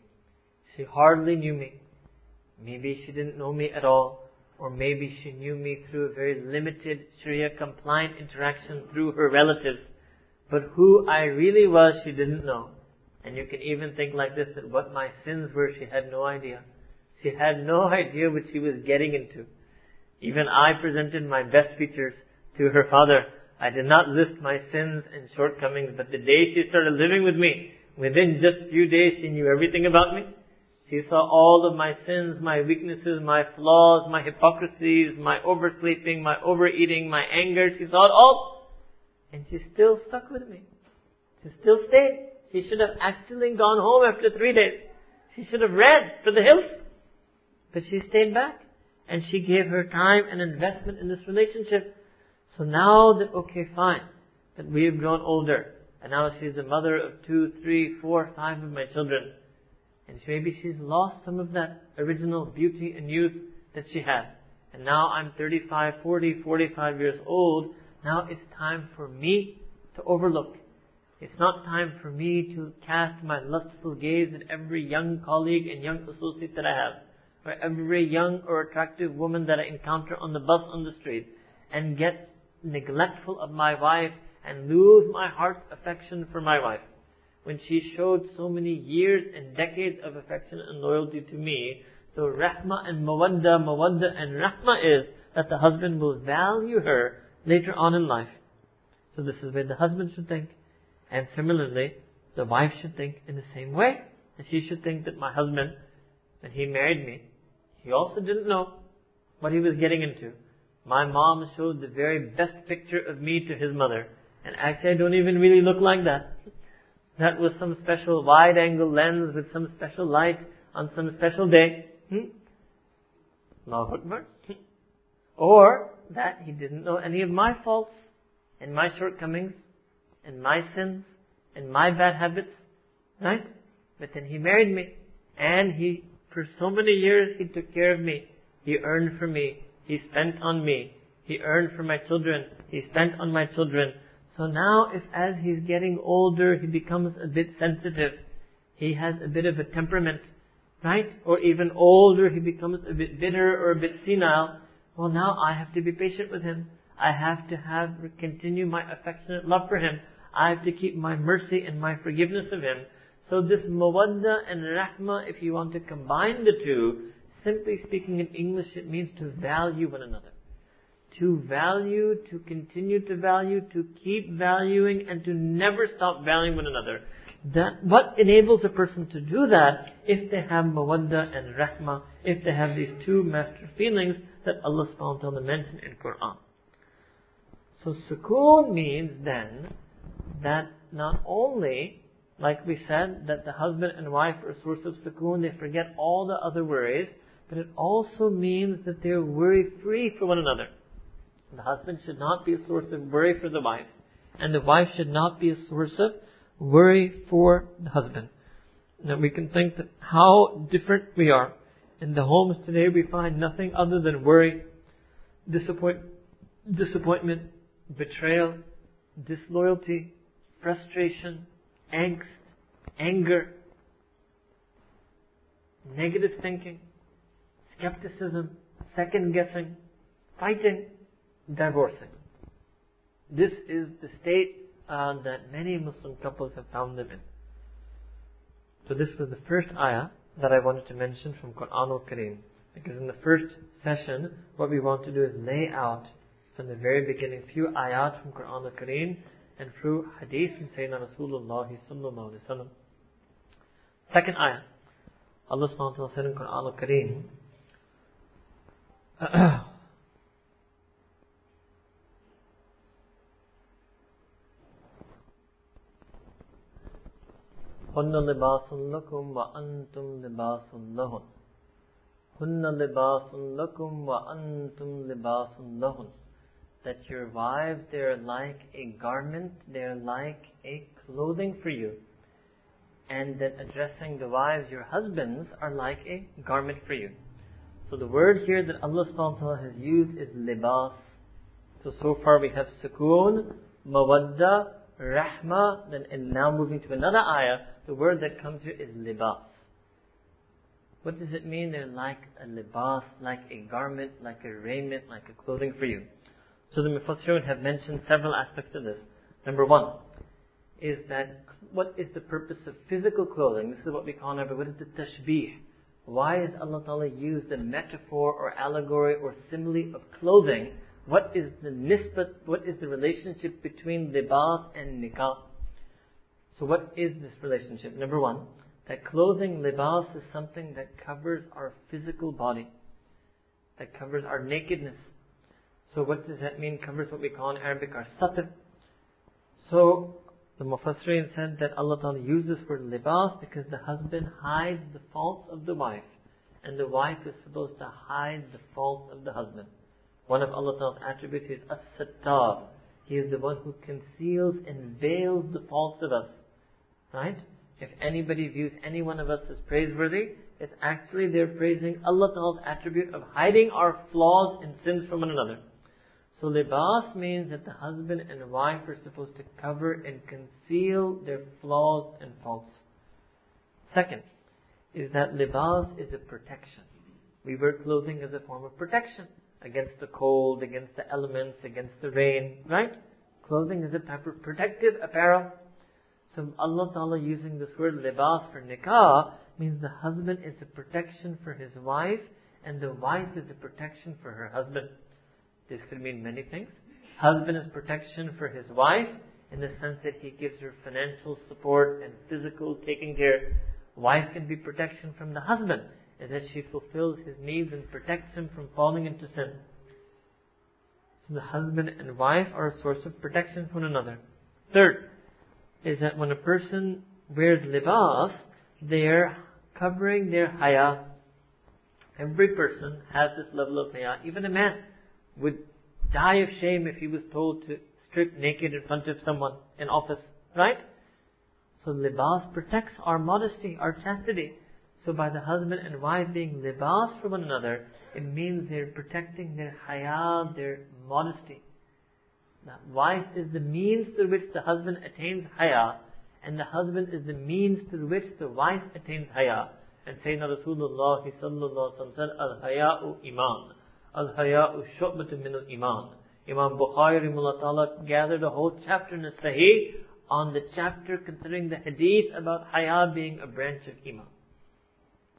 she hardly knew me. Maybe she didn't know me at all. Or maybe she knew me through a very limited Sharia-compliant interaction through her relatives. But who I really was, she didn't know. And you can even think like this, that what my sins were, she had no idea. She had no idea what she was getting into. Even I presented my best features to her father. I did not list my sins and shortcomings, but the day she started living with me, within just a few days she knew everything about me. She saw all of my sins, my weaknesses, my flaws, my hypocrisies, my oversleeping, my overeating, my anger. She saw it all. And she still stuck with me. She still stayed. She should have actually gone home after 3 days. She should have ran for the hills. But she stayed back. And she gave her time and investment in this relationship. So now that, okay, fine, that we have grown older. And now she's the mother of 2, 3, 4, 5 of my children. And maybe she's lost some of that original beauty and youth that she had. And now I'm 35, 40, 45 years old. Now it's time for me to overlook. It's not time for me to cast my lustful gaze at every young colleague and young associate that I have, or every young or attractive woman that I encounter on the bus, on the street, and get neglectful of my wife and lose my heart's affection for my wife. When she showed so many years and decades of affection and loyalty to me, so rahmah and mawadda, mawadda and rahmah is that the husband will value her later on in life. So this is where the husband should think. And similarly, the wife should think in the same way. And she should think that my husband, when he married me, he also didn't know what he was getting into. My mom showed the very best picture of me to his mother. And actually I don't even really look like that. That was some special wide-angle lens with some special light on some special day. Allahu Akbar. Or that he didn't know any of my faults and my shortcomings, and my sins, and my bad habits, right? But then he married me, and he, for so many years, he took care of me. He earned for me. He spent on me. He earned for my children. He spent on my children. So now, if as he's getting older, he becomes a bit sensitive, he has a bit of a temperament, right? Or even older, he becomes a bit bitter or a bit senile. Well, now I have to be patient with him. I have to continue my affectionate love for him. I have to keep my mercy and my forgiveness of him. So this mawadda and rahmah, if you want to combine the two, simply speaking in English, it means to value one another. To value, to continue to value, to keep valuing, and to never stop valuing one another. That what enables a person to do that, if they have mawadda and rahmah, if they have these two master feelings that Allah subhanahu wa ta'ala mentioned in Quran. So sukoon means then that not only, like we said, that the husband and wife are a source of sukoon, they forget all the other worries, but it also means that they are worry-free for one another. The husband should not be a source of worry for the wife, and the wife should not be a source of worry for the husband. Now we can think that how different we are. In the homes today we find nothing other than worry, disappointment, betrayal, disloyalty, frustration, angst, anger, negative thinking, skepticism, second-guessing, fighting, divorcing. This is the state that many Muslim couples have found them in. So this was the first ayah that I wanted to mention from Quran al-Kareem. Because in the first session, what we want to do is lay out from the very beginning few ayat from Quran al-Kareem and through hadith from Sayyidina Rasulullah sallallahu alayhi wa sallam. Second ayah. Allah subhanahu wa ta'ala said in Quran al-Kareem, Hunna libasun lakum wa antum libasun lahun. Hunna libasun lakum wa antum libasun lahun. That your wives, they are like a garment, they are like a clothing for you. And that addressing the wives, your husbands, are like a garment for you. So the word here that Allah subhanahu wa ta'ala has used is libas. So far we have sukoon, mawadda, rahma, and now moving to another ayah, the word that comes here is libas. What does it mean? They're like a libas, like a garment, like a raiment, like a clothing for you. So the Mufassirun have mentioned several aspects of this. Number one is that what is the purpose of physical clothing? This is what we call now, but what is the tashbih? Why has Allah Ta'ala used the metaphor or allegory or simile of clothing? What is the nisbat, what is the relationship between libas and nikah? So what is this relationship? Number one, that clothing, libas, is something that covers our physical body, that covers our nakedness. So what does that mean? Covers what we call in Arabic our satr. So the Mufassirin said that Allah Ta'ala uses this word libas because the husband hides the faults of the wife, and the wife is supposed to hide the faults of the husband. One of Allah Ta'ala's attributes is As-Sattar. He is the one who conceals and veils the faults of us. Right? If anybody views any one of us as praiseworthy, it's actually they're praising Allah Ta'ala's attribute of hiding our flaws and sins from one another. So libas means that the husband and wife are supposed to cover and conceal their flaws and faults. Second, is that libas is a protection. We wear clothing as a form of protection. Against the cold, against the elements, against the rain, right? Clothing is a type of protective apparel. So Allah Ta'ala using this word libas for nikah means the husband is a protection for his wife and the wife is a protection for her husband. This could mean many things. Husband is protection for his wife in the sense that he gives her financial support and physical taking care. Wife can be protection from the husband, and that she fulfills his needs and protects him from falling into sin. So the husband and wife are a source of protection for one another. Third, is that when a person wears libas, they are covering their haya. Every person has this level of haya. Even a man would die of shame if he was told to strip naked in front of someone in office, right? So libas protects our modesty, our chastity. So by the husband and wife being libas for one another, it means they're protecting their haya, their modesty. Now, wife is the means through which the husband attains haya, and the husband is the means through which the wife attains haya. And Sayyidina Rasulullah sallallahu alaihi wasallam said, Al-haya'u iman, al-haya'u shu'batun min al-iman. Imam Bukhari rahimahullah ta'ala gathered a whole chapter in the Sahih on the chapter considering the hadith about haya being a branch of iman.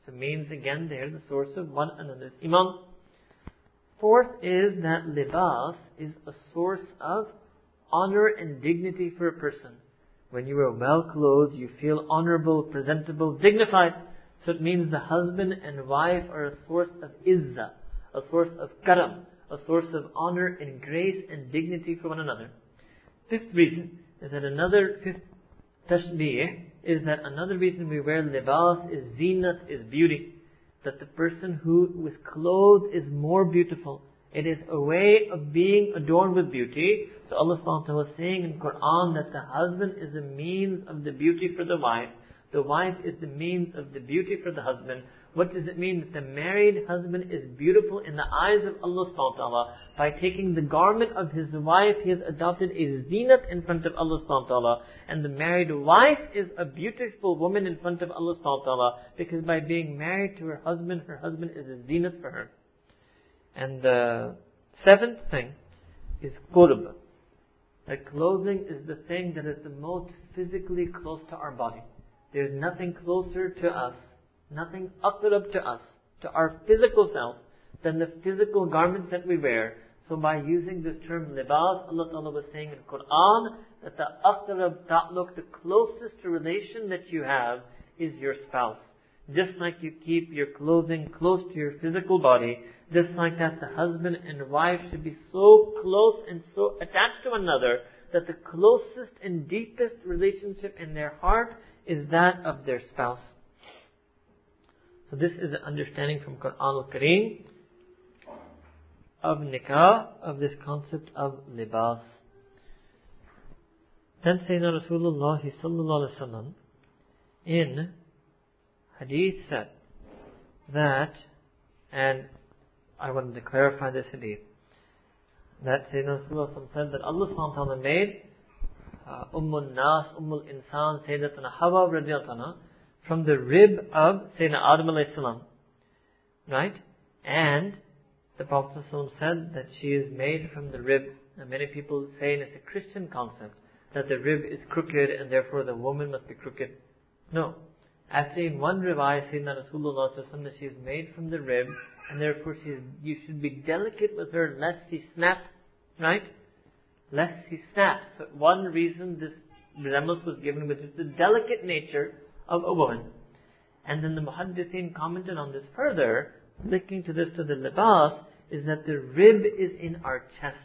So means again they are the source of one another's iman. Fourth is that libas is a source of honor and dignity for a person. When you are well clothed, you feel honorable, presentable, dignified. So it means the husband and wife are a source of izzah, a source of karam, a source of honor and grace and dignity for one another. Fifth reason is that another fifth tashbih is that another reason we wear libas is zinat, is beauty. That the person who was clothed is more beautiful. It is a way of being adorned with beauty. So Allah subhanahu wa ta'ala is saying in Quran that the husband is the means of the beauty for the wife. The wife is the means of the beauty for the husband. What does it mean that the married husband is beautiful in the eyes of Allah subhanahu wa ta'ala? By taking the garment of his wife, he has adopted a zinat in front of Allah subhanahu wa ta'ala. And the married wife is a beautiful woman in front of Allah subhanahu wa ta'ala, because by being married to her husband is a zinat for her. And the seventh thing is qurb. That clothing is the thing that is the most physically close to our body. There's nothing closer to us, nothing aqrab to us, to our physical self, than the physical garments that we wear. So by using this term libas, Allah Ta'ala was saying in Quran that the aqrab ta'luq, the closest relation that you have, is your spouse. Just like you keep your clothing close to your physical body, just like that the husband and wife should be so close and so attached to one another that the closest and deepest relationship in their heart is that of their spouse. So this is the understanding from Quran al-Kareem of nikah, of this concept of libas. Then Sayyidina Rasulullah sallallahu alaihi wasallam in hadith said that, and I wanted to clarify this hadith, that Sayyidina Rasulullah said that Allah subhanahu wa ta'ala made Ummul Nas, Ummul Insan, Sayyidatuna Hawa radiyallahu anha from the rib of Sayyidina Adam alayhi salam. Right? And the Prophet said that she is made from the rib. Now many people say, and it's a Christian concept, that the rib is crooked and therefore the woman must be crooked. No. Actually in one riwayah Sayyidina Rasulullah that she is made from the rib and therefore you should be delicate with her lest she snap. Right? Lest he snaps. So one reason this resemblance was given, which is the delicate nature of a woman. And then the Muhaddithin commented on this further, linking to this to the libas, is that the rib is in our chest.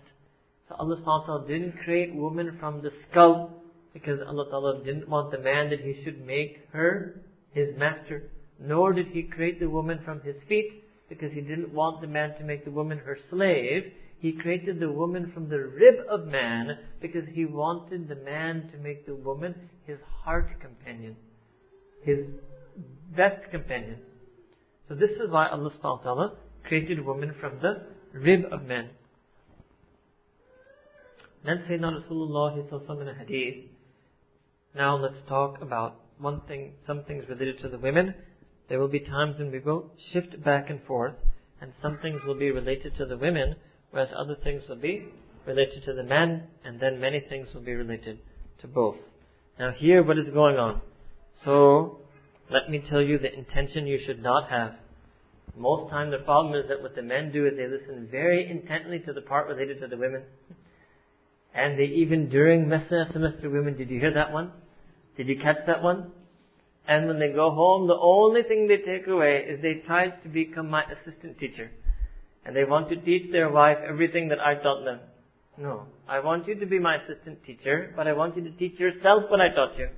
So Allah subhanahu wa ta'ala didn't create woman from the skull, because Allah ta'ala didn't want the man that he should make her his master. Nor did he create the woman from his feet, because he didn't want the man to make the woman her slave. He created the woman from the rib of man because he wanted the man to make the woman his heart companion, his best companion. So this is why Allah subhanahu wa ta'ala created woman from the rib of man. Then Sayyidina Rasulullah in a hadith. Now let's talk about one thing, some things related to the women. There will be times when we will shift back and forth, and some things will be related to the women, whereas other things will be related to the man, and then many things will be related to both. Now here, what is going on? So, let me tell you the intention you should not have. Most time the problem is that what the men do is they listen very intently to the part related to the women. And they even during Messa semester women, did you hear that one? Did you catch that one? And when they go home, the only thing they take away is they try to become my assistant teacher. And they want to teach their wife everything that I taught them. No. I want you to be my assistant teacher, but I want you to teach yourself what I taught you.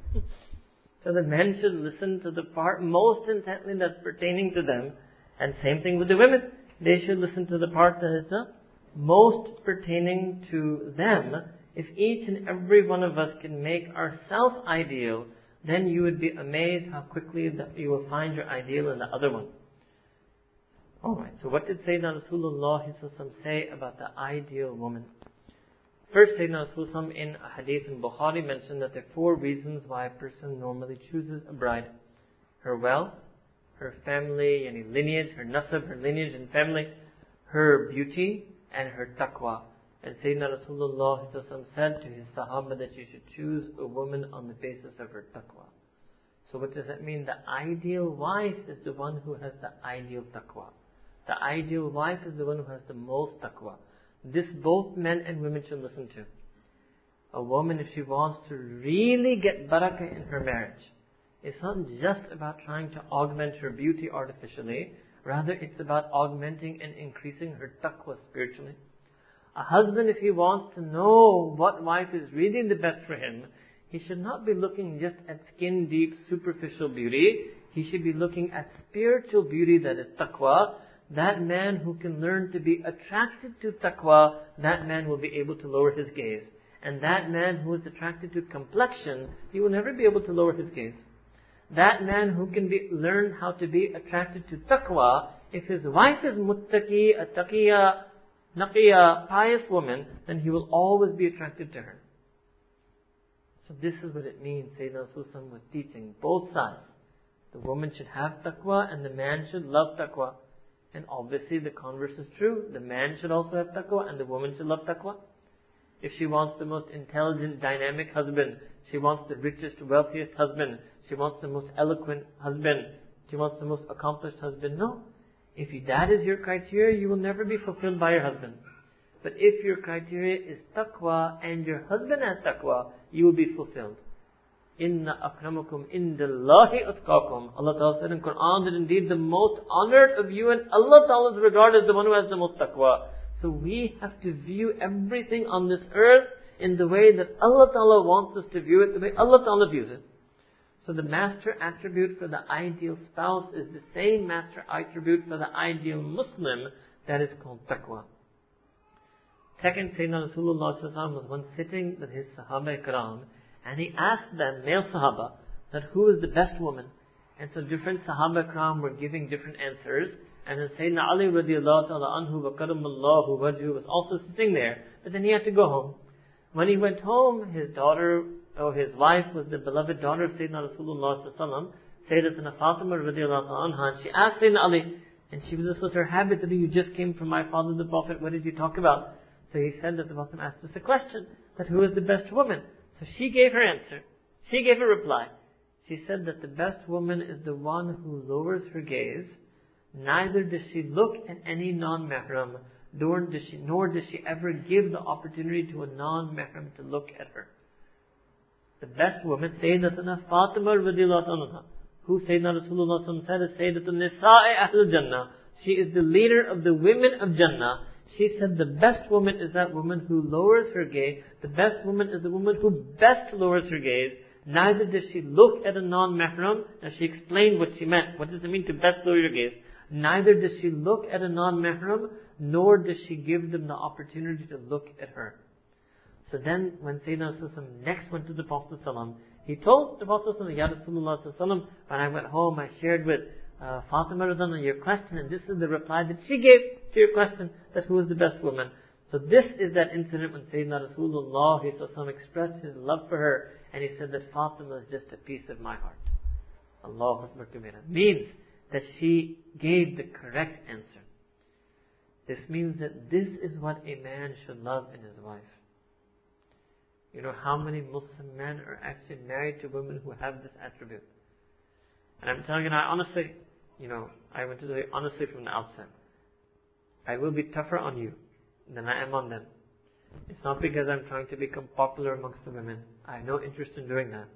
So the men should listen to the part most intently that's pertaining to them. And same thing with the women. They should listen to the part that is the most pertaining to them. If each and every one of us can make ourselves ideal, then you would be amazed how quickly you will find your ideal in the other one. Alright, so what did Sayyidina Rasulullah say about the ideal woman? First, Sayyidina Rasulullah in a hadith in Bukhari mentioned that there are four reasons why a person normally chooses a bride. Her wealth, her family, any lineage, her nasab, her lineage and family, her beauty, and her taqwa. And Sayyidina Rasulullah said to his sahaba that you should choose a woman on the basis of her taqwa. So what does that mean? The ideal wife is the one who has the ideal taqwa. The ideal wife is the one who has the most taqwa. This both men and women should listen to. A woman, if she wants to really get barakah in her marriage, it's not just about trying to augment her beauty artificially. Rather, it's about augmenting and increasing her taqwa spiritually. A husband, if he wants to know what wife is really the best for him, he should not be looking just at skin-deep, superficial beauty. He should be looking at spiritual beauty, that is taqwa. That man who can learn to be attracted to taqwa, that man will be able to lower his gaze. And that man who is attracted to complexion, he will never be able to lower his gaze. that man who can learn how to be attracted to taqwa, if his wife is muttaqi, a taqiyya, naqiyya, pious woman, then he will always be attracted to her. So this is what it means. Sayyidina Rasul was teaching both sides. The woman should have taqwa and the man should love taqwa. And obviously the converse is true. The man should also have taqwa and the woman should love taqwa. If she wants the most intelligent, dynamic husband, she wants the richest, wealthiest husband, she wants the most eloquent husband, she wants the most accomplished husband. No. If that is your criteria, you will never be fulfilled by your husband. But if your criteria is taqwa and your husband has taqwa, you will be fulfilled. Inna akramakum indallahi atqakum. Allah Ta'ala said in Quran that indeed the most honored of you and Allah Ta'ala is regarded as the one who has the most taqwa. So we have to view everything on this earth in the way that Allah Ta'ala wants us to view it, the way Allah Ta'ala views it. So the master attribute for the ideal spouse is the same master attribute for the ideal Muslim, that is called taqwa. Second, Sayyidina Rasulullah was once sitting with his Sahaba Ikram, and he asked them, male Sahaba, that who is the best woman? And so different Sahaba Ikram were giving different answers. And then Sayyidina Ali radiallahu ta'ala anhu wa karamallahu wajhu was also sitting there. But then he had to go home. When he went home, his daughter, or his wife, was the beloved daughter of Sayyidina Rasulullah, Sayyidatina Fatima radiallahu ta'ala anha. And she asked Sayyidina Ali, and this was her habit, that you just came from my father the Prophet, what did you talk about? So he said that the Prophet asked us a question, that who is the best woman? So she gave her answer. She gave a reply. She said that the best woman is the one who lowers her gaze. Neither does she look at any non-mahram, nor does she ever give the opportunity to a non-mahram to look at her. The best woman, Sayyidatuna Fatima radhiyallahu anha, who Sayyidina Rasulullah said is Sayyidatun Nisa'i Ahlul Jannah. She is the leader of the women of Jannah. She said the best woman is that woman who lowers her gaze. The best woman is the woman who best lowers her gaze. Neither does she look at a non-mahram. Now she explained what she meant. What does it mean to best lower your gaze? Neither does she look at a non-mahram, nor does she give them the opportunity to look at her. So then when Sayyidina Rasulullah next went to the Prophet ﷺ, he told the Prophet ﷺ, Ya Rasulullah, when I went home I shared with Fatima Radhana your question, and this is the reply that she gave to your question, that who is the best woman. So this is that incident when Sayyidina Rasulullah expressed his love for her, and he said that Fatima is just a piece of my heart. Allahu Akbar Kabira. Means that she gave the correct answer. This means that this is what a man should love in his wife. You know how many Muslim men are actually married to women who have this attribute? And I'm telling you now, honestly, I want to say honestly from the outset, I will be tougher on you than I am on them. It's not because I'm trying to become popular amongst the women. I have no interest in doing that.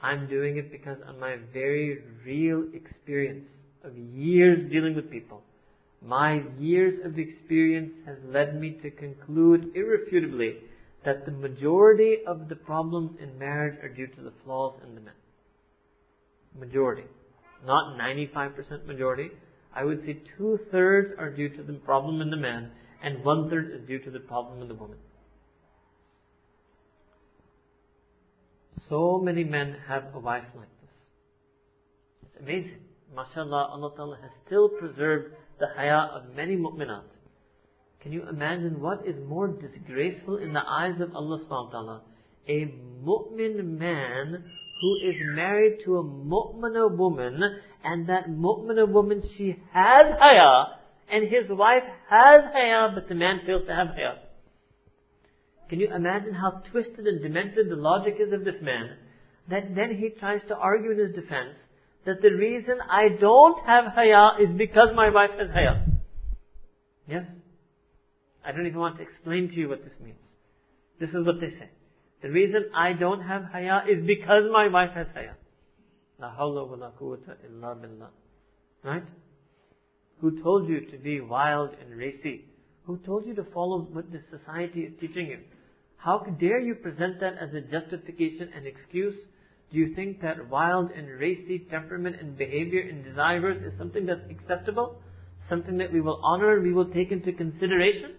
I'm doing it because of my very real experience of years dealing with people. My years of experience has led me to conclude irrefutably that the majority of the problems in marriage are due to the flaws in the men. Majority. Not 95% majority. I would say 2/3 are due to the problem in the man, and 1/3 is due to the problem in the woman. So many men have a wife like this. It's amazing. MashaAllah, Allah Ta'ala has still preserved the haya of many mu'minat. Can you imagine what is more disgraceful in the eyes of Allah subhanahu wa ta'ala? A mu'min man who is married to a mu'mina woman, and that mu'mina woman, she has haya, and his wife has haya, but the man fails to have haya. Can you imagine how twisted and demented the logic is of this man? That then he tries to argue in his defense that the reason I don't have haya is because my wife has haya. Yes? I don't even want to explain to you what this means. This is what they say. The reason I don't have haya is because my wife has haya. La hawla wa la quwwata illa billah. Right? Who told you to be wild and racy? Who told you to follow what this society is teaching you? How dare you present that as a justification and excuse? Do you think that wild and racy temperament and behavior and desires is something that's acceptable? Something that we will honor and we will take into consideration?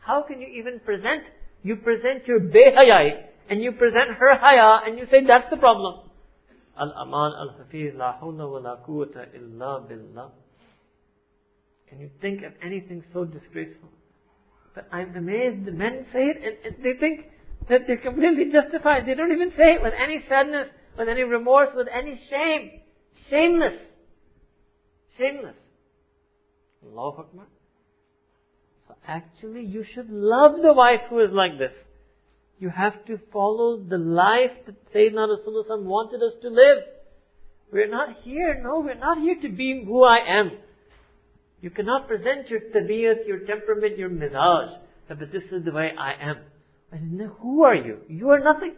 How can you even present? You present your behayai and you present her haya and you say that's the problem. Al-Aman Al-Hafiz, La Hawla wa La Quwwata Illa Billah. Can you think of anything so disgraceful? But I'm amazed the men say it and they think that they're completely justified. They don't even say it with any sadness, with any remorse, with any shame. Shameless. Shameless. Allahu Akbar. So actually you should love the wife who is like this. You have to follow the life that Sayyidina Rasulullah wanted us to live. We're not here, no, we're not here to be who I am. You cannot present your tabiat, your temperament, your mizaj, but this is the way I am. Who are you? You are nothing.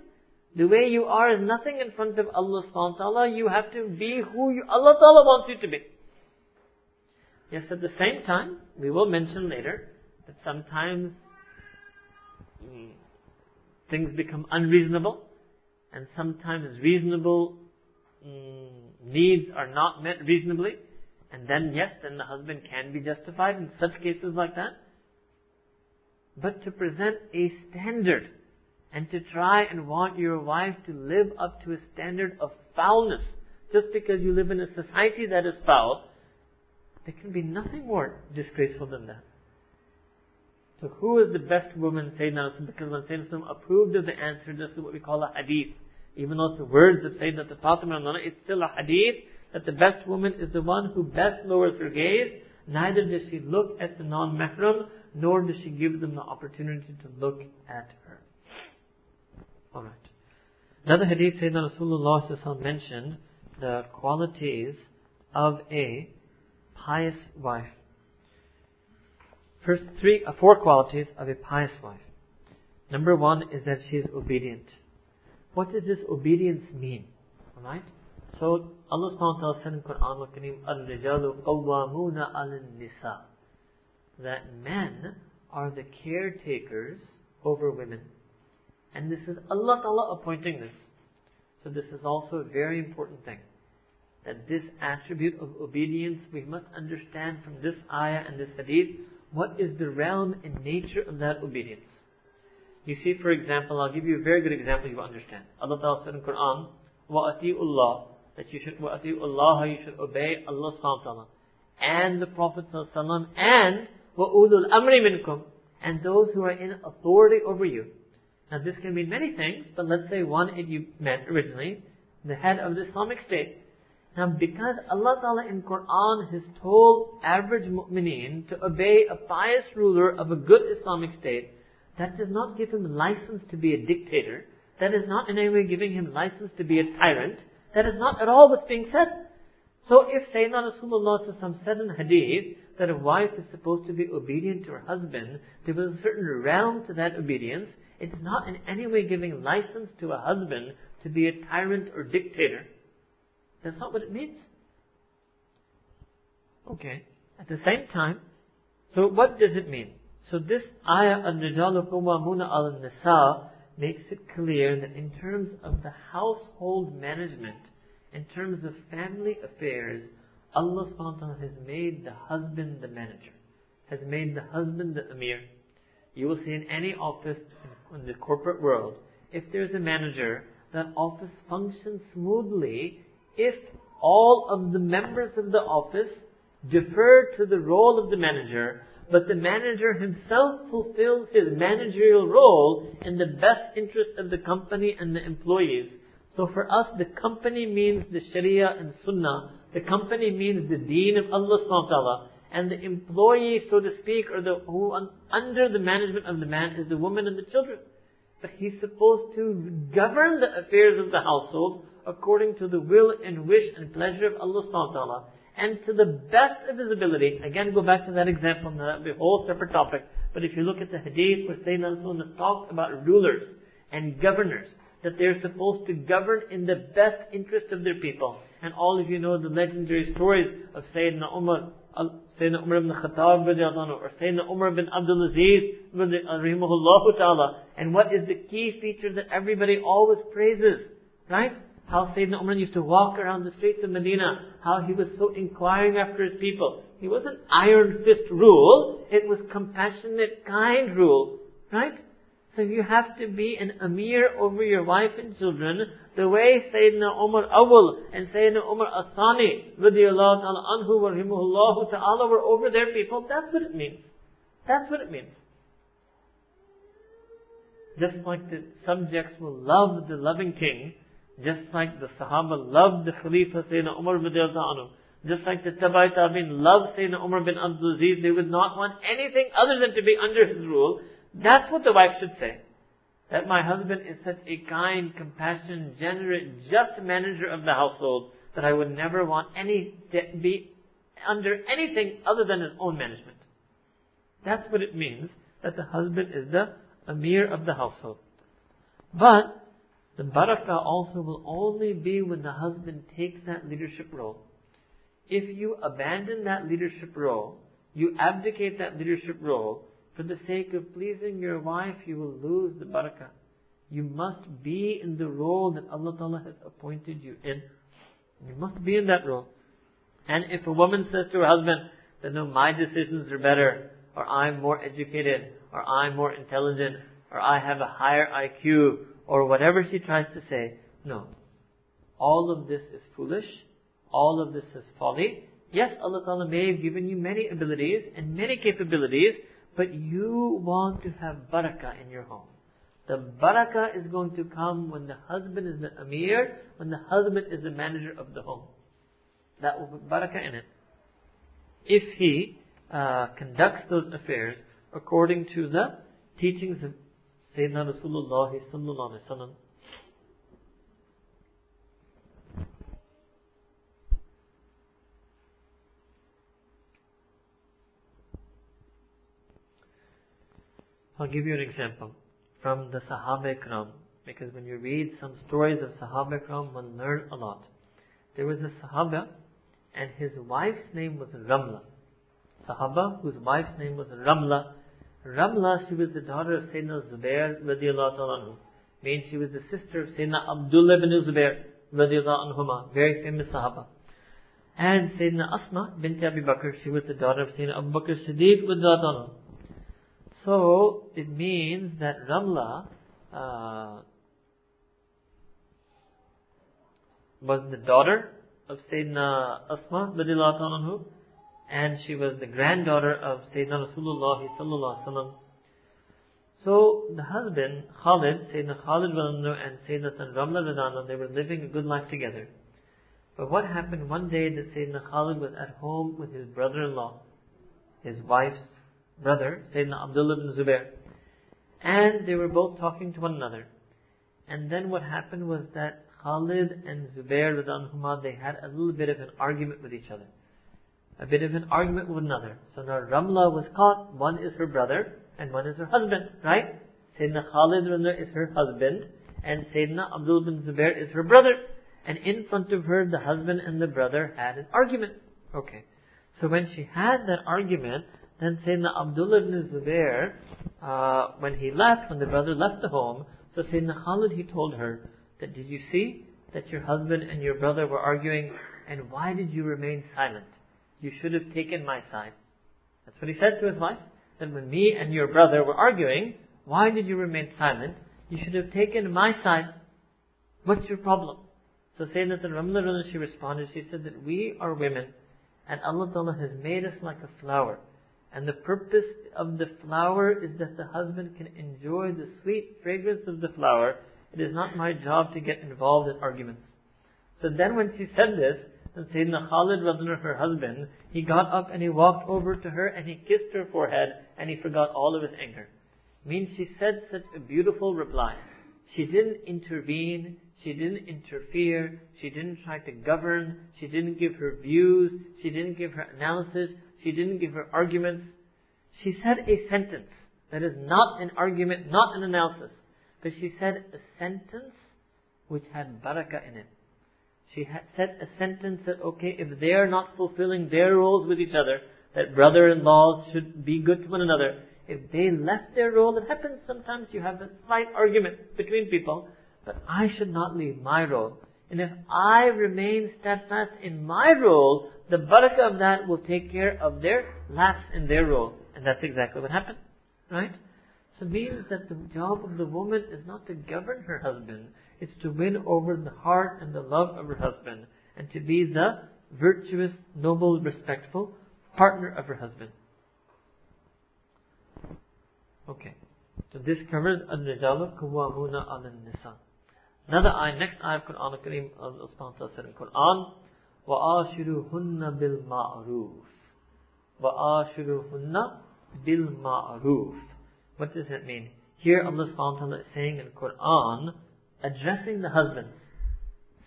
The way you are is nothing in front of Allah subhanahu wa ta'ala. You have to be who Allah ta'ala wants you to be. Yes, at the same time, we will mention later that sometimes things become unreasonable, and sometimes reasonable needs are not met reasonably, and then yes, then the husband can be justified in such cases like that. But to present a standard and to try and want your wife to live up to a standard of foulness, just because you live in a society that is foul, there can be nothing more disgraceful than that. So who is the best woman, Sayyidina Rasulullah? Because when Sayyidina Rasulullah approved of the answer, this is what we call a hadith. Even though it's the words of Sayyidina Fatima, it's still a hadith that the best woman is the one who best lowers her gaze. Neither does she look at the non-mahram, nor does she give them the opportunity to look at her. Alright. Another hadith, Sayyidina Rasulullah mentioned the qualities of a pious wife. First four qualities of a pious wife. Number one is that she is obedient. What does this obedience mean? Alright? So Allah subhanahu wa ta'ala said in Quran al-Kareem, Al-Rijalu Qawwamuna al-Nisa, that men are the caretakers over women. And this is Allah ta'ala appointing this. So this is also a very important thing. That this attribute of obedience we must understand from this ayah and this hadith. What is the realm and nature of that obedience? You see, for example, I'll give you a very good example you will understand. Allah Ta'ala said in Quran, وَأَتِيُوا اللَّهِ, that you should, وَأَتِيُوا اللَّهَ, you should obey Allah Subhanahu Wa Ta'ala, and the Prophet Sallallahu Alaihi Wasallam, and وَأُولُوا الْأَمْرِ مِنْكُمْ, and those who are in authority over you. Now this can mean many things, but let's say one that you meant originally, the head of the Islamic State. Now because Allah Ta'ala in Quran has told average mu'mineen to obey a pious ruler of a good Islamic state, that does not give him license to be a dictator. That is not in any way giving him license to be a tyrant. That is not at all what's being said. So if Sayyidina Rasulullah said in hadith that a wife is supposed to be obedient to her husband, there was a certain realm to that obedience. It's not in any way giving license to a husband to be a tyrant or dictator. That's not what it means. Okay. At the same time, so what does it mean? So this ayah, Al-Rijalu Qawwamuna 'ala an-Nisa, makes it clear that in terms of the household management, in terms of family affairs, Allah subhanahu wa ta'ala has made the husband the manager, has made the husband the amir. You will see in any office in the corporate world, if there's a manager, that office functions smoothly if all of the members of the office defer to the role of the manager, but the manager himself fulfills his managerial role in the best interest of the company and the employees. So for us, the company means the Sharia and Sunnah. The company means the deen of Allah subhanahu wa ta'ala. And the employee, so to speak, or the who under the management of the man is the woman and the children. But he's supposed to govern the affairs of the household according to the will and wish and pleasure of Allah subhanahu wa ta'ala, and to the best of his ability. Again, go back to that example, and that will be a whole separate topic. But if you look at the hadith where Sayyidina Rasulullah talked about rulers and governors, that they're supposed to govern in the best interest of their people. And all of you know the legendary stories of Sayyidina Umar ibn Khattab, or Sayyidina Umar ibn Abdulaziz, rahimahullah ta'ala. And what is the key feature that everybody always praises? Right? How Sayyidina Umar used to walk around the streets of Medina, how he was so inquiring after his people. He wasn't iron fist rule, it was compassionate, kind rule, right? So you have to be an amir over your wife and children, the way Sayyidina Umar Awal and Sayyidina Umar Athani radiyallahu ta'ala anhu wa rahimahullahu ta'ala were over their people. That's what it means. That's what it means. Just like the subjects will love the loving king, just like the Sahaba loved the Khalifa Sayyidina Umar radiyallahu ta'ala anhu, just like the Tabi'i Tabi'in loved Sayyidina Umar bin Abdul Aziz, they would not want anything other than to be under his rule. That's what the wife should say. That my husband is such a kind, compassionate, generous, just manager of the household that I would never want any to be under anything other than his own management. That's what it means that the husband is the amir of the household. But the barakah also will only be when the husband takes that leadership role. If you abandon that leadership role, you abdicate that leadership role, for the sake of pleasing your wife, you will lose the barakah. You must be in the role that Allah Ta'ala has appointed you in. You must be in that role. And if a woman says to her husband that no, my decisions are better, or I'm more educated, or I'm more intelligent, or I have a higher IQ, or whatever she tries to say, no. All of this is foolish. All of this is folly. Yes, Allah Ta'ala may have given you many abilities and many capabilities, but you want to have barakah in your home. The barakah is going to come when the husband is the amir, when the husband is the manager of the home. That will put barakah in it. If he conducts those affairs according to the teachings of Sayyidina Rasulullah sallallahu alaihi wasallam. I'll give you an example from the Sahaba Ikram, because when you read some stories of Sahaba Ikram, one learns a lot. There was a Sahaba and his wife's name was Ramla. Sahaba whose wife's name was Ramla. Ramla, she was the daughter of Sayyidina Zubair radiyallahu ta'ala anhu. Means she was the sister of Sayyidina Abdullah bin Zubair radiyallahu anhuma, very famous Sahaba. And Sayyidina Asma bint Abi Bakr, she was the daughter of Sayyidina Abu Bakr Siddiq radiyallahu ta'ala anhu. So, it means that Ramla was the daughter of Sayyidina Asma radiyallahu ta'ala anhu, and she was the granddaughter of Sayyidina Rasulullah sallallahu alaihi wasallam. So, the husband, Khalid, Sayyidina Khalid radiyallahu anhu and Sayyidina Ramla radiyallahu anhu, they were living a good life together. But what happened one day that Sayyidina Khalid was at home with his brother-in-law, his wife's brother, Sayyidina Abdullah ibn Zubair. And they were both talking to one another. And then what happened was that Khalid and Zubair, they had a little bit of an argument with each other. A bit of an argument with another. So now Ramla was caught. One is her brother and one is her husband, right? Sayyidina Khalid is her husband and Sayyidina Abdullah ibn Zubair is her brother. And in front of her, the husband and the brother had an argument. Okay. So when she had that argument, then Sayyidina Abdullah ibn Zubair, when the brother left the home, so Sayyidina Khalid, he told her that, did you see that your husband and your brother were arguing, and why did you remain silent? You should have taken my side. That's what he said to his wife, that when me and your brother were arguing, why did you remain silent? You should have taken my side. What's your problem? So Sayyidina Ramla, she responded, she said that we are women, and Allah Ta'ala has made us like a flower. And the purpose of the flower is that the husband can enjoy the sweet fragrance of the flower. It is not my job to get involved in arguments. So then when she said this, then Sayyidina Khalid, her husband, he got up and he walked over to her and he kissed her forehead and he forgot all of his anger. Means she said such a beautiful reply. She didn't intervene. She didn't interfere. She didn't try to govern. She didn't give her views. She didn't give her analysis. She didn't give her arguments. She said a sentence that is not an argument, not an analysis. But she said a sentence which had barakah in it. She had said a sentence that, okay, if they are not fulfilling their roles with each other, that brother-in-laws should be good to one another. If they left their role, it happens sometimes you have a slight argument between people, but I should not leave my role. And if I remain steadfast in my role, the barakah of that will take care of their lapse in their role. And that's exactly what happened. Right? So it means that the job of the woman is not to govern her husband, it's to win over the heart and the love of her husband, and to be the virtuous, noble, respectful partner of her husband. Okay. So this covers Ar-Rijalu Qawwamuna 'ala an-Nisa. Another ayah, next ayah of Quran al-Kareem, Allah subhanahu wa ta'ala said in Quran, وَآشِرُهُنَّ بِالْمَعْرُوفِ وَآشِرُهُنَّ بِالْمَعْرُوفِ. What does that mean? Here Allah subhanahu wa ta'ala is saying in Quran, addressing the husbands.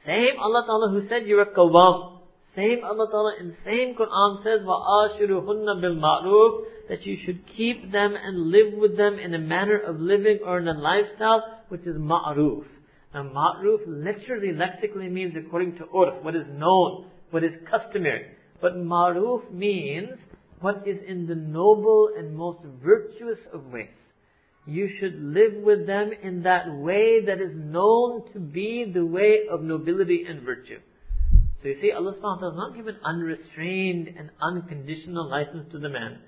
Same Allah ta'ala who said you're a qawwam. Same Allah ta'ala in same Quran says, وَآشِرُهُنَّ بِالْمَعْرُوفِ, that you should keep them and live with them in a manner of living or in a lifestyle which is ma'ruf. Now ma'ruf literally, lexically means according to urf, what is known, what is customary. But ma'ruf means what is in the noble and most virtuous of ways. You should live with them in that way that is known to be the way of nobility and virtue. So you see, Allah subhanahu wa ta'ala has not given unrestrained and unconditional license to the man.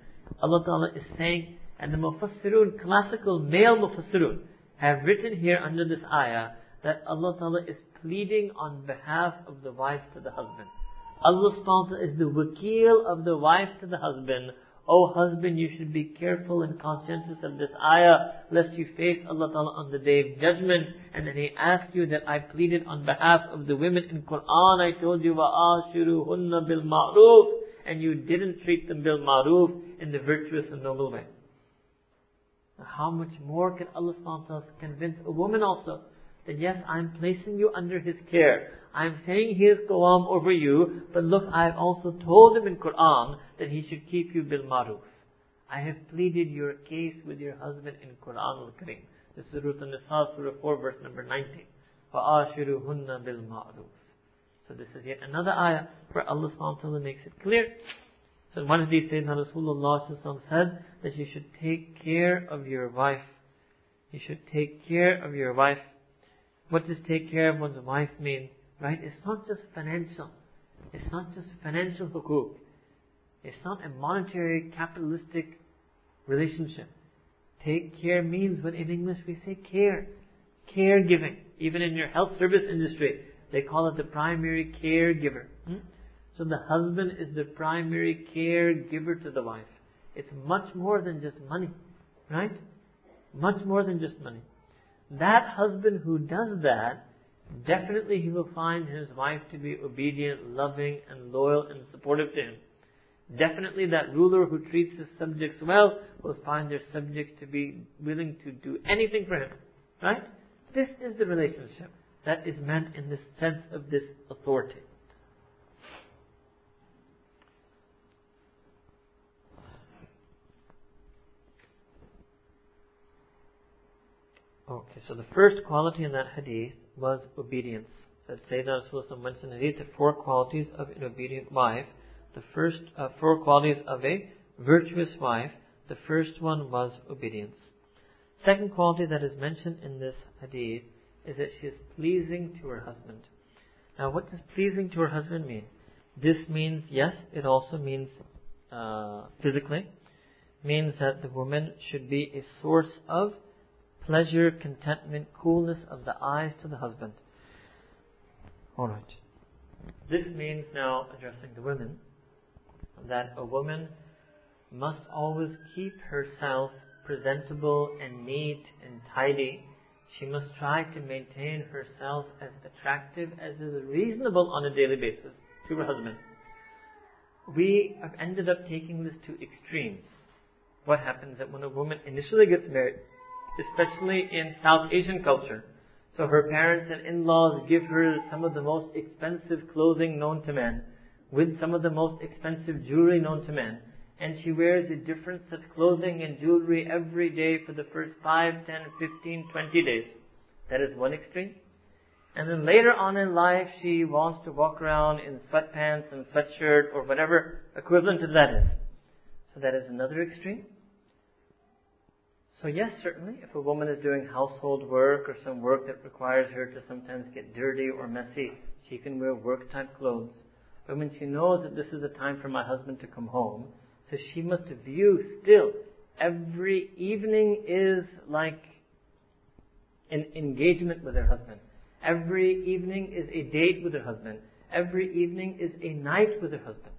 Allah ta'ala is saying, and the Mufassirun, classical male Mufassirun, have written here under this ayah, that Allah ta'ala is pleading on behalf of the wife to the husband. Allah subhanahu wa ta'ala is the wakil of the wife to the husband. O husband, you should be careful and conscientious of this ayah, lest you face Allah ta'ala on the day of judgment, and then He asks you that I pleaded on behalf of the women in Quran, I told you, وَآشِرُهُنَّ بِالْمَعْرُوفِ, and you didn't treat them bil-ma'ruf, in the virtuous and noble way. How much more can Allah subhanahu wa ta'ala convince a woman also, that yes, I'm placing you under His care. I'm saying He is qawwam over you, but look, I've also told Him in Quran that He should keep you bil-ma'ruf. I have pleaded your case with your husband in Quran al-Kareem. This is Surah An-Nisa, Surah 4, verse number 19. فَآشِرُهُنَّ بِالْمَعْرُوفِ. So this is yet another ayah where Allah subhanahu wa ta'ala makes it clear. So in one of these days, Rasulullah said that you should take care of your wife. You should take care of your wife. What does take care of one's wife mean? Right? It's not just financial. It's not just financial hukuk. It's not a monetary, capitalistic relationship. Take care means what in English we say care. Caregiving. Even in your health service industry, they call it the primary caregiver. So the husband is the primary caregiver to the wife. It's much more than just money. Right? Much more than just money. That husband who does that, definitely he will find his wife to be obedient, loving, and loyal and supportive to him. Definitely that ruler who treats his subjects well will find their subjects to be willing to do anything for him. Right? This is the relationship that is meant in the sense of this authority. Okay, so the first quality in that hadith was obedience. So Sayyidina Rasulullah mentioned in hadith the four qualities of an obedient wife. The first four qualities of a virtuous wife. The first one was obedience. Second quality that is mentioned in this hadith is that she is pleasing to her husband. Now what does pleasing to her husband mean? This means, yes, it also means physically. Means that the woman should be a source of pleasure, contentment, coolness of the eyes to the husband. Alright. This means now, addressing the women, that a woman must always keep herself presentable and neat and tidy. She must try to maintain herself as attractive as is reasonable on a daily basis to her husband. We have ended up taking this to extremes. What happens that when a woman initially gets married, especially in South Asian culture, so her parents and in-laws give her some of the most expensive clothing known to man, with some of the most expensive jewelry known to man, and she wears a different such clothing and jewelry every day for the first 5, 10, 15, 20 days. That is one extreme. And then later on in life, she wants to walk around in sweatpants and sweatshirt or whatever equivalent of that is. So that is another extreme. So yes, certainly, if a woman is doing household work or some work that requires her to sometimes get dirty or messy, she can wear work-type clothes. But when she knows that this is the time for my husband to come home, so she must view still Every evening is like an engagement with her husband. Every evening is a date with her husband. Every evening is a night with her husband.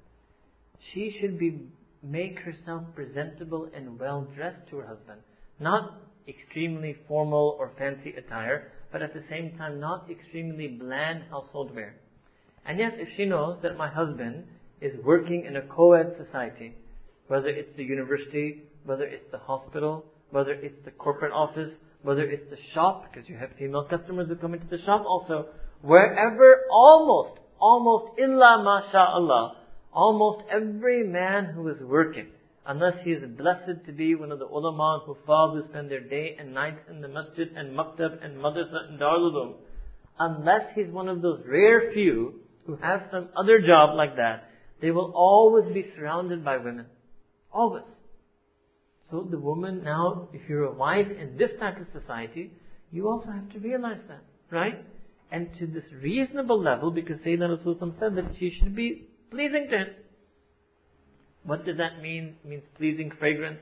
She should make herself presentable and well-dressed to her husband. Not extremely formal or fancy attire, but at the same time not extremely bland household wear. And yes, if she knows that my husband is working in a co-ed society, whether it's the university, whether it's the hospital, whether it's the corporate office, whether it's the shop, because you have female customers who come into the shop also, wherever almost, illa masha'Allah, almost every man who is working, unless he is blessed to be one of the ulama and huffaz who spend their day and night in the masjid and maktab and madrasa and darul ulum, unless he's one of those rare few who have some other job like that, they will always be surrounded by women. Always. So the woman now, if you're a wife in this type of society, you also have to realize that, right? And to this reasonable level, because Sayyidina Rasulullah said that she should be pleasing to him. What does that mean? It means pleasing fragrance,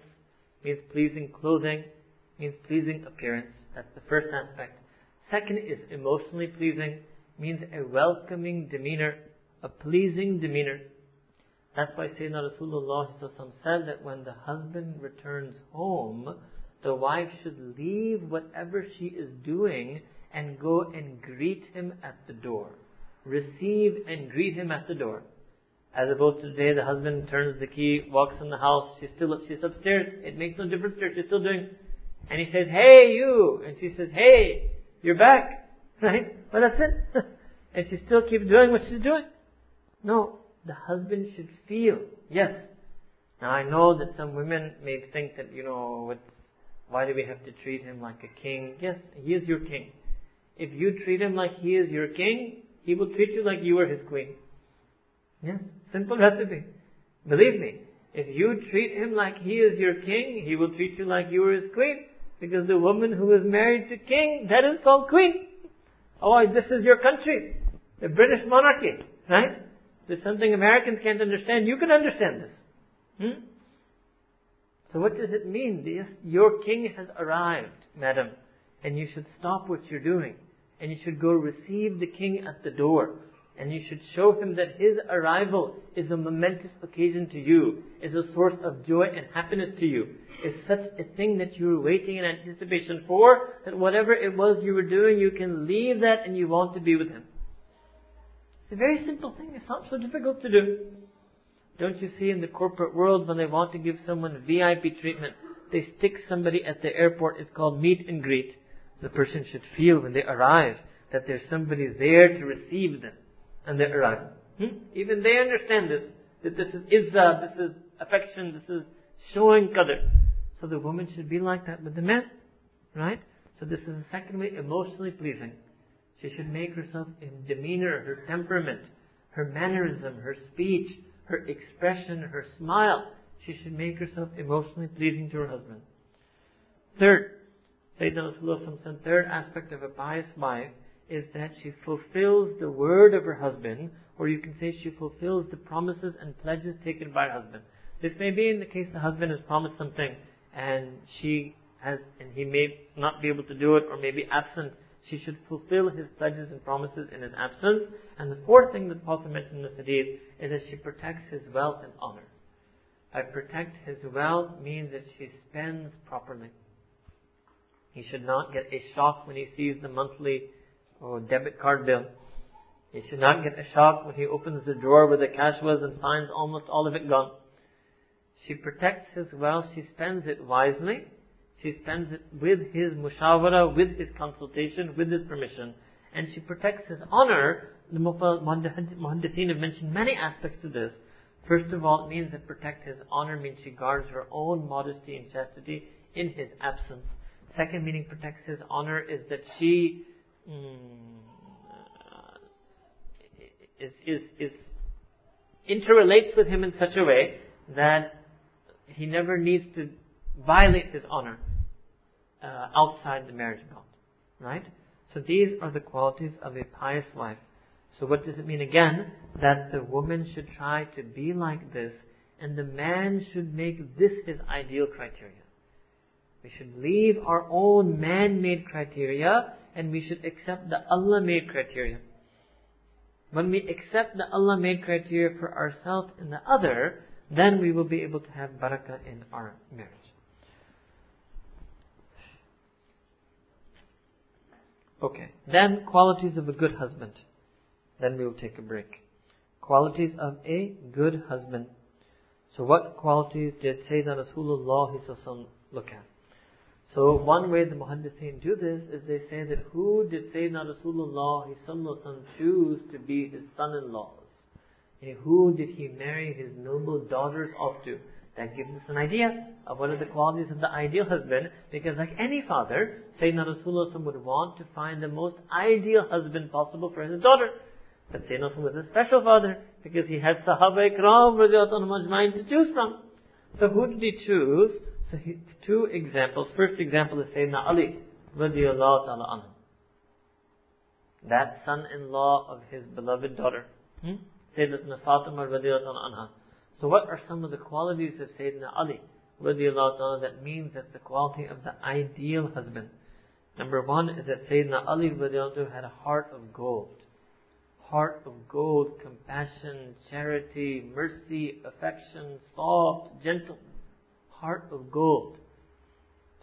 means pleasing clothing, means pleasing appearance. That's the first aspect. Second is emotionally pleasing, means a welcoming demeanor, a pleasing demeanor. That's why Sayyidina Rasulullah said that when the husband returns home, the wife should leave whatever she is doing and go and greet him at the door. Receive and greet him at the door. As opposed to today, the husband turns the key, walks in the house, she's upstairs, it makes no difference to her, she's still doing. And he says, "Hey, you!" And she says, "Hey, you're back!" Right? Well, that's it. And she still keeps doing what she's doing. No, the husband should feel, yes. Now I know that some women may think that, why do we have to treat him like a king? Yes, he is your king. If you treat him like he is your king, he will treat you like you are his queen. Yes, simple recipe. Believe me, if you treat him like he is your king, he will treat you like you are his queen. Because the woman who is married to king, that is called queen. Oh, this is your country. The British monarchy, right? There's something Americans can't understand. You can understand this. So what does it mean? Yes, your king has arrived, madam. And you should stop what you're doing. And you should go receive the king at the door. And you should show him that his arrival is a momentous occasion to you, is a source of joy and happiness to you. It's such a thing that you were waiting in anticipation for, that whatever it was you were doing, you can leave that and you want to be with him. It's a very simple thing. It's not so difficult to do. Don't you see in the corporate world when they want to give someone VIP treatment, they stick somebody at the airport. It's called meet and greet. The person should feel when they arrive that there's somebody there to receive them. And their arrival. Even they understand this, that this is izzah, this is affection, this is showing qadr. So the woman should be like that with the men, right? So this is the second way, emotionally pleasing. She should make herself in demeanor, her temperament, her mannerism, her speech, her expression, her smile. She should make herself emotionally pleasing to her husband. Third, Sayyidina Rasulullah said, third aspect of a pious wife is that she fulfills the word of her husband, or you can say she fulfills the promises and pledges taken by her husband. This may be in the case the husband has promised something and he may not be able to do it or may be absent. She should fulfill his pledges and promises in his absence. And the fourth thing that the Prophet mentioned in the hadith is that she protects his wealth and honor. By protect his wealth means that she spends properly. He should not get a shock when he sees the monthly debit card bill. He should not get a shock when he opens the drawer where the cash was and finds almost all of it gone. She protects his wealth. She spends it wisely. She spends it with his mushawara, with his consultation, with his permission. And she protects his honor. The Muhaddithin have mentioned many aspects to this. First of all, it means that protect his honor means she guards her own modesty and chastity in his absence. Second meaning protects his honor is that she interrelates with him in such a way that he never needs to violate his honor outside the marriage bond, right? So these are the qualities of a pious wife. So what does it mean again? That the woman should try to be like this, and the man should make this his ideal criteria. We should leave our own man-made criteria and we should accept the Allah-made criteria. When we accept the Allah-made criteria for ourselves and the other, then we will be able to have barakah in our marriage. Okay, then qualities of a good husband. Then we will take a break. Qualities of a good husband. So what qualities did Sayyidina Rasulullah look at? So one way the Muhaddithin do this is they say that who did Sayyidina Rasulullah choose to be his son-in-laws? And who did he marry his noble daughters off to? That gives us an idea of what are the qualities of the ideal husband, because like any father, Sayyidina Rasulullah would want to find the most ideal husband possible for his daughter. But Sayyidina was a special father because he had Sahaba Ikram Radiallahu to choose from. So who did he choose? So two examples. First example is Sayyidina Ali Radiallahu Ta'ala Anhu, that son-in-law of his beloved daughter, Sayyidina Fatima Radiallahu Ta'ala Anha. So what are some of the qualities of Sayyidina Ali radiallahu ta'ala that means that the quality of the ideal husband? Number one is that Sayyidina Ali radiallahu ta'ala had a heart of gold. Heart of gold, compassion, charity, mercy, affection, soft, gentle. Heart of gold.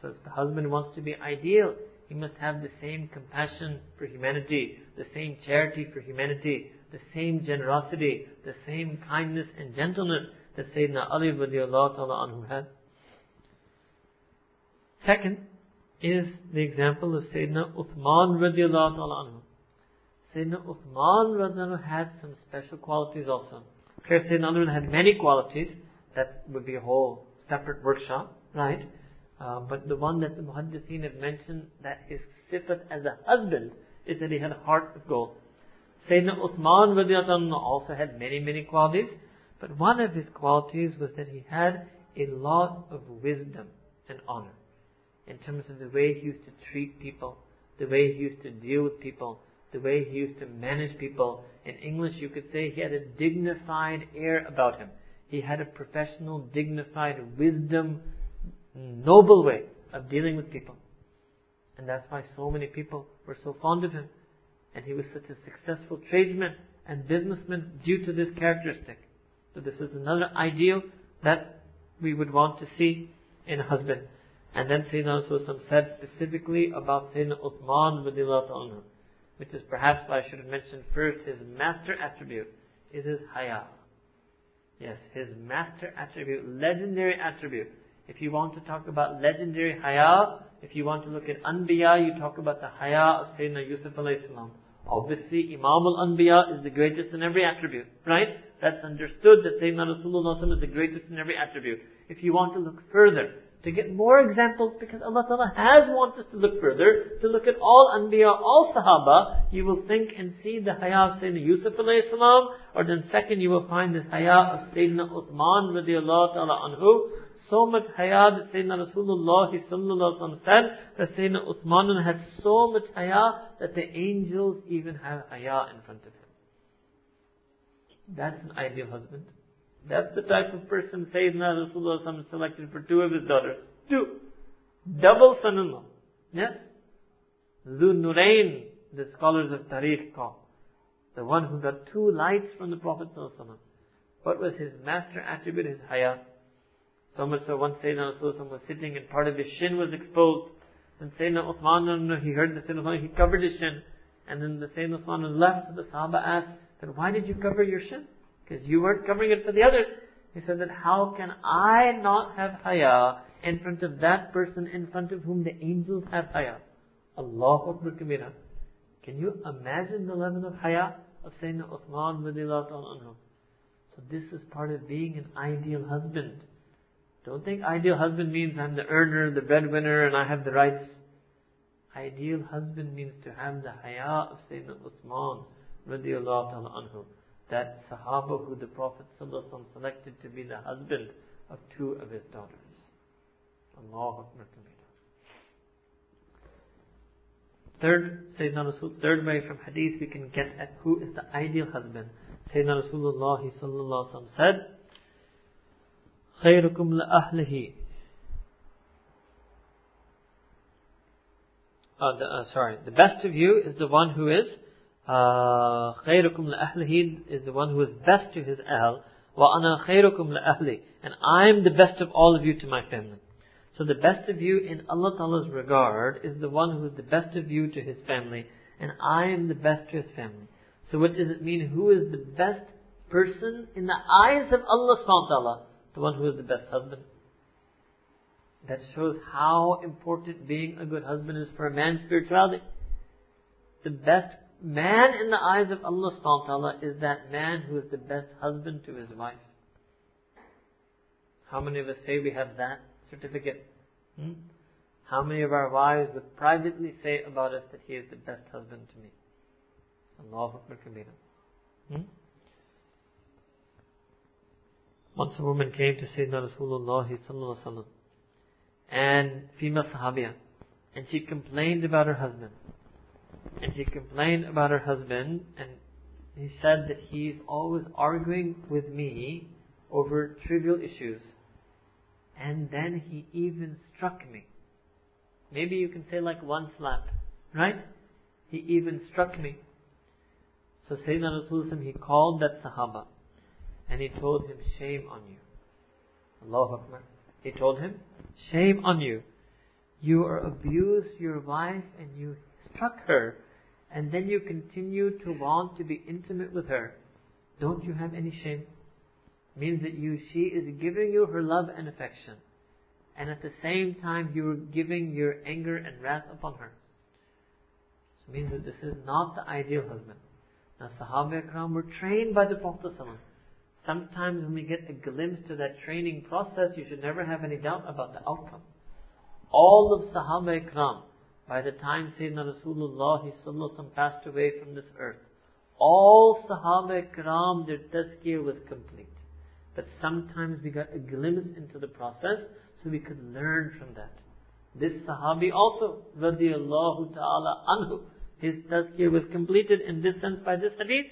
So if the husband wants to be ideal, he must have the same compassion for humanity, the same charity for humanity, the same generosity, the same kindness and gentleness that Sayyidina Ali radiallahu ta'ala anhu had. Second is the example of Sayyidina Uthman radiallahu ta'ala anhu. Sayyidina Uthman radiallahu had some special qualities also. Here Sayyidina Ali had many qualities, that would be a whole separate workshop, right? But the one that the Muhaddithin have mentioned that his sifat as a husband is that he had a heart of gold. Sayyidina Uthman radiallahu also had many qualities, but one of his qualities was that he had a lot of wisdom and honor in terms of the way he used to treat people, the way he used to deal with people, the way he used to manage people. In English you could say he had a dignified air about him. He had a professional, dignified, wisdom, noble way of dealing with people. And that's why so many people were so fond of him. And he was such a successful tradesman and businessman due to this characteristic. So this is another ideal that we would want to see in a husband. And then Sayyidina Rasulullah said specifically about Sayyidina Uthman radiallahu anhu, which is perhaps why I should have mentioned first his master attribute is his haya. Yes, his master attribute, legendary attribute. If you want to talk about legendary haya, if you want to look at Anbiya, you talk about the haya of Sayyidina Yusuf alayhi salam. Obviously, Imam al-Anbiya is the greatest in every attribute, right? That's understood that Sayyidina Rasulullah is the greatest in every attribute. If you want to look further, to get more examples, because Allah Ta'ala has wanted us to look further, to look at all Anbiya, all Sahaba, you will think and see the haya of Sayyidina Yusuf alayhi salam, or then second you will find this haya of Sayyidina Uthman radiallahu ta'ala anhu. So much haya that Sayyidina Rasulullah said that Sayyidina Uthman has so much haya that the angels even have haya in front of him. That's an ideal husband. That's the type of person Sayyidina Rasulullah selected for two of his daughters. Two. Double son-in-law. Yes? Zu Nurayn, the scholars of Tariq call. The one who got two lights from the Prophet ﷺ. What was his master attribute? His haya. So much so, once Sayyidina Rasulullah was sitting and part of his shin was exposed. And Sayyidina Uthman, he heard the Sayyidina Uthman, he covered his shin. And then the Sayyidina Uthman left, so the Sahaba asked, then why did you cover your shin? Because you weren't covering it for the others. He said that how can I not have haya in front of that person in front of whom the angels have haya? Allahu Akbar Kabira. Can you imagine the level of haya of Sayyidina Uthman radiallahu ta'ala anhu? So this is part of being an ideal husband. Don't think ideal husband means I'm the earner, the breadwinner, and I have the rights. Ideal husband means to have the haya of Sayyidina Uthman radiallahu ta'ala anhu, that Sahaba who the Prophet ﷺ selected to be the husband of two of his daughters. Allahu Akbar. Third way from hadith we can get at who is the ideal husband. Sayyidina Rasulullah ﷺ said, خَيْرُكُمْ لَأَهْلِهِ The best of you is the one who is خَيْرُكُمْ لَأَهْلِهِ, is the one who is best to his ahl. وَأَنَا خَيْرُكُمْ لَأَهْلِهِ, and I am the best of all of you to my family. So the best of you in Allah Ta'ala's regard is the one who is the best of you to his family, and I am the best to his family. So what does it mean? Who is the best person in the eyes of Allah subhanahu wa ta'ala? The one who is the best husband. That shows how important being a good husband is for a man's spirituality. The best man in the eyes of Allah subhanahu wa ta'ala is that man who is the best husband to his wife. How many of us say we have that certificate? How many of our wives would privately say about us that he is the best husband to me? Allahu Akbar Kabira. Once a woman came to Sayyidina Rasulullah sallallahu alaihi wasallam, and female sahabiya, and she complained about her husband. And he said that he's always arguing with me over trivial issues. And then he even struck me. Maybe you can say like one slap, right? He even struck me. So Sayyidina Rasulullah, he called that sahaba and he told him, shame on you. Allahu Akbar. He told him, shame on you. You abused your wife and you struck her, and then you continue to want to be intimate with her. Don't you have any shame? It means that she is giving you her love and affection, and at the same time you are giving your anger and wrath upon her. So it means that this is not the ideal husband. Now Sahaba Ikram were trained by the Prophet. Sometimes when we get a glimpse to that training process, you should never have any doubt about the outcome. All of Sahaba Ikram, by the time Sayyidina Rasulullah passed away from this earth, all Sahaba Ikram, their tazkiyah was complete. But sometimes we got a glimpse into the process, so we could learn from that. This Sahabi also, radiyallahu ta'ala anhu, his tazkiyah was completed in this sense by this hadith.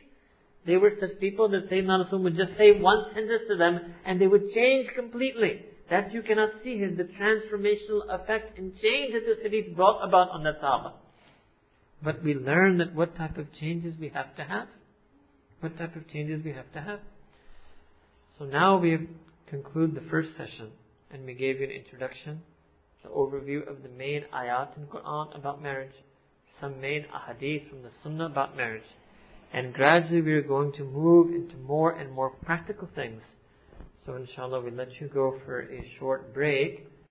They were such people that Sayyidina Rasul would just say one sentence to them and they would change completely. That you cannot see here, the transformational effect and change that this hadith brought about on that Sahaba. But we learn that what type of changes we have to have. So now we conclude the first session and we gave you an introduction, the overview of the main ayat in Quran about marriage, some main ahadith from the Sunnah about marriage. And gradually we are going to move into more and more practical things. So inshallah we'll let you go for a short break.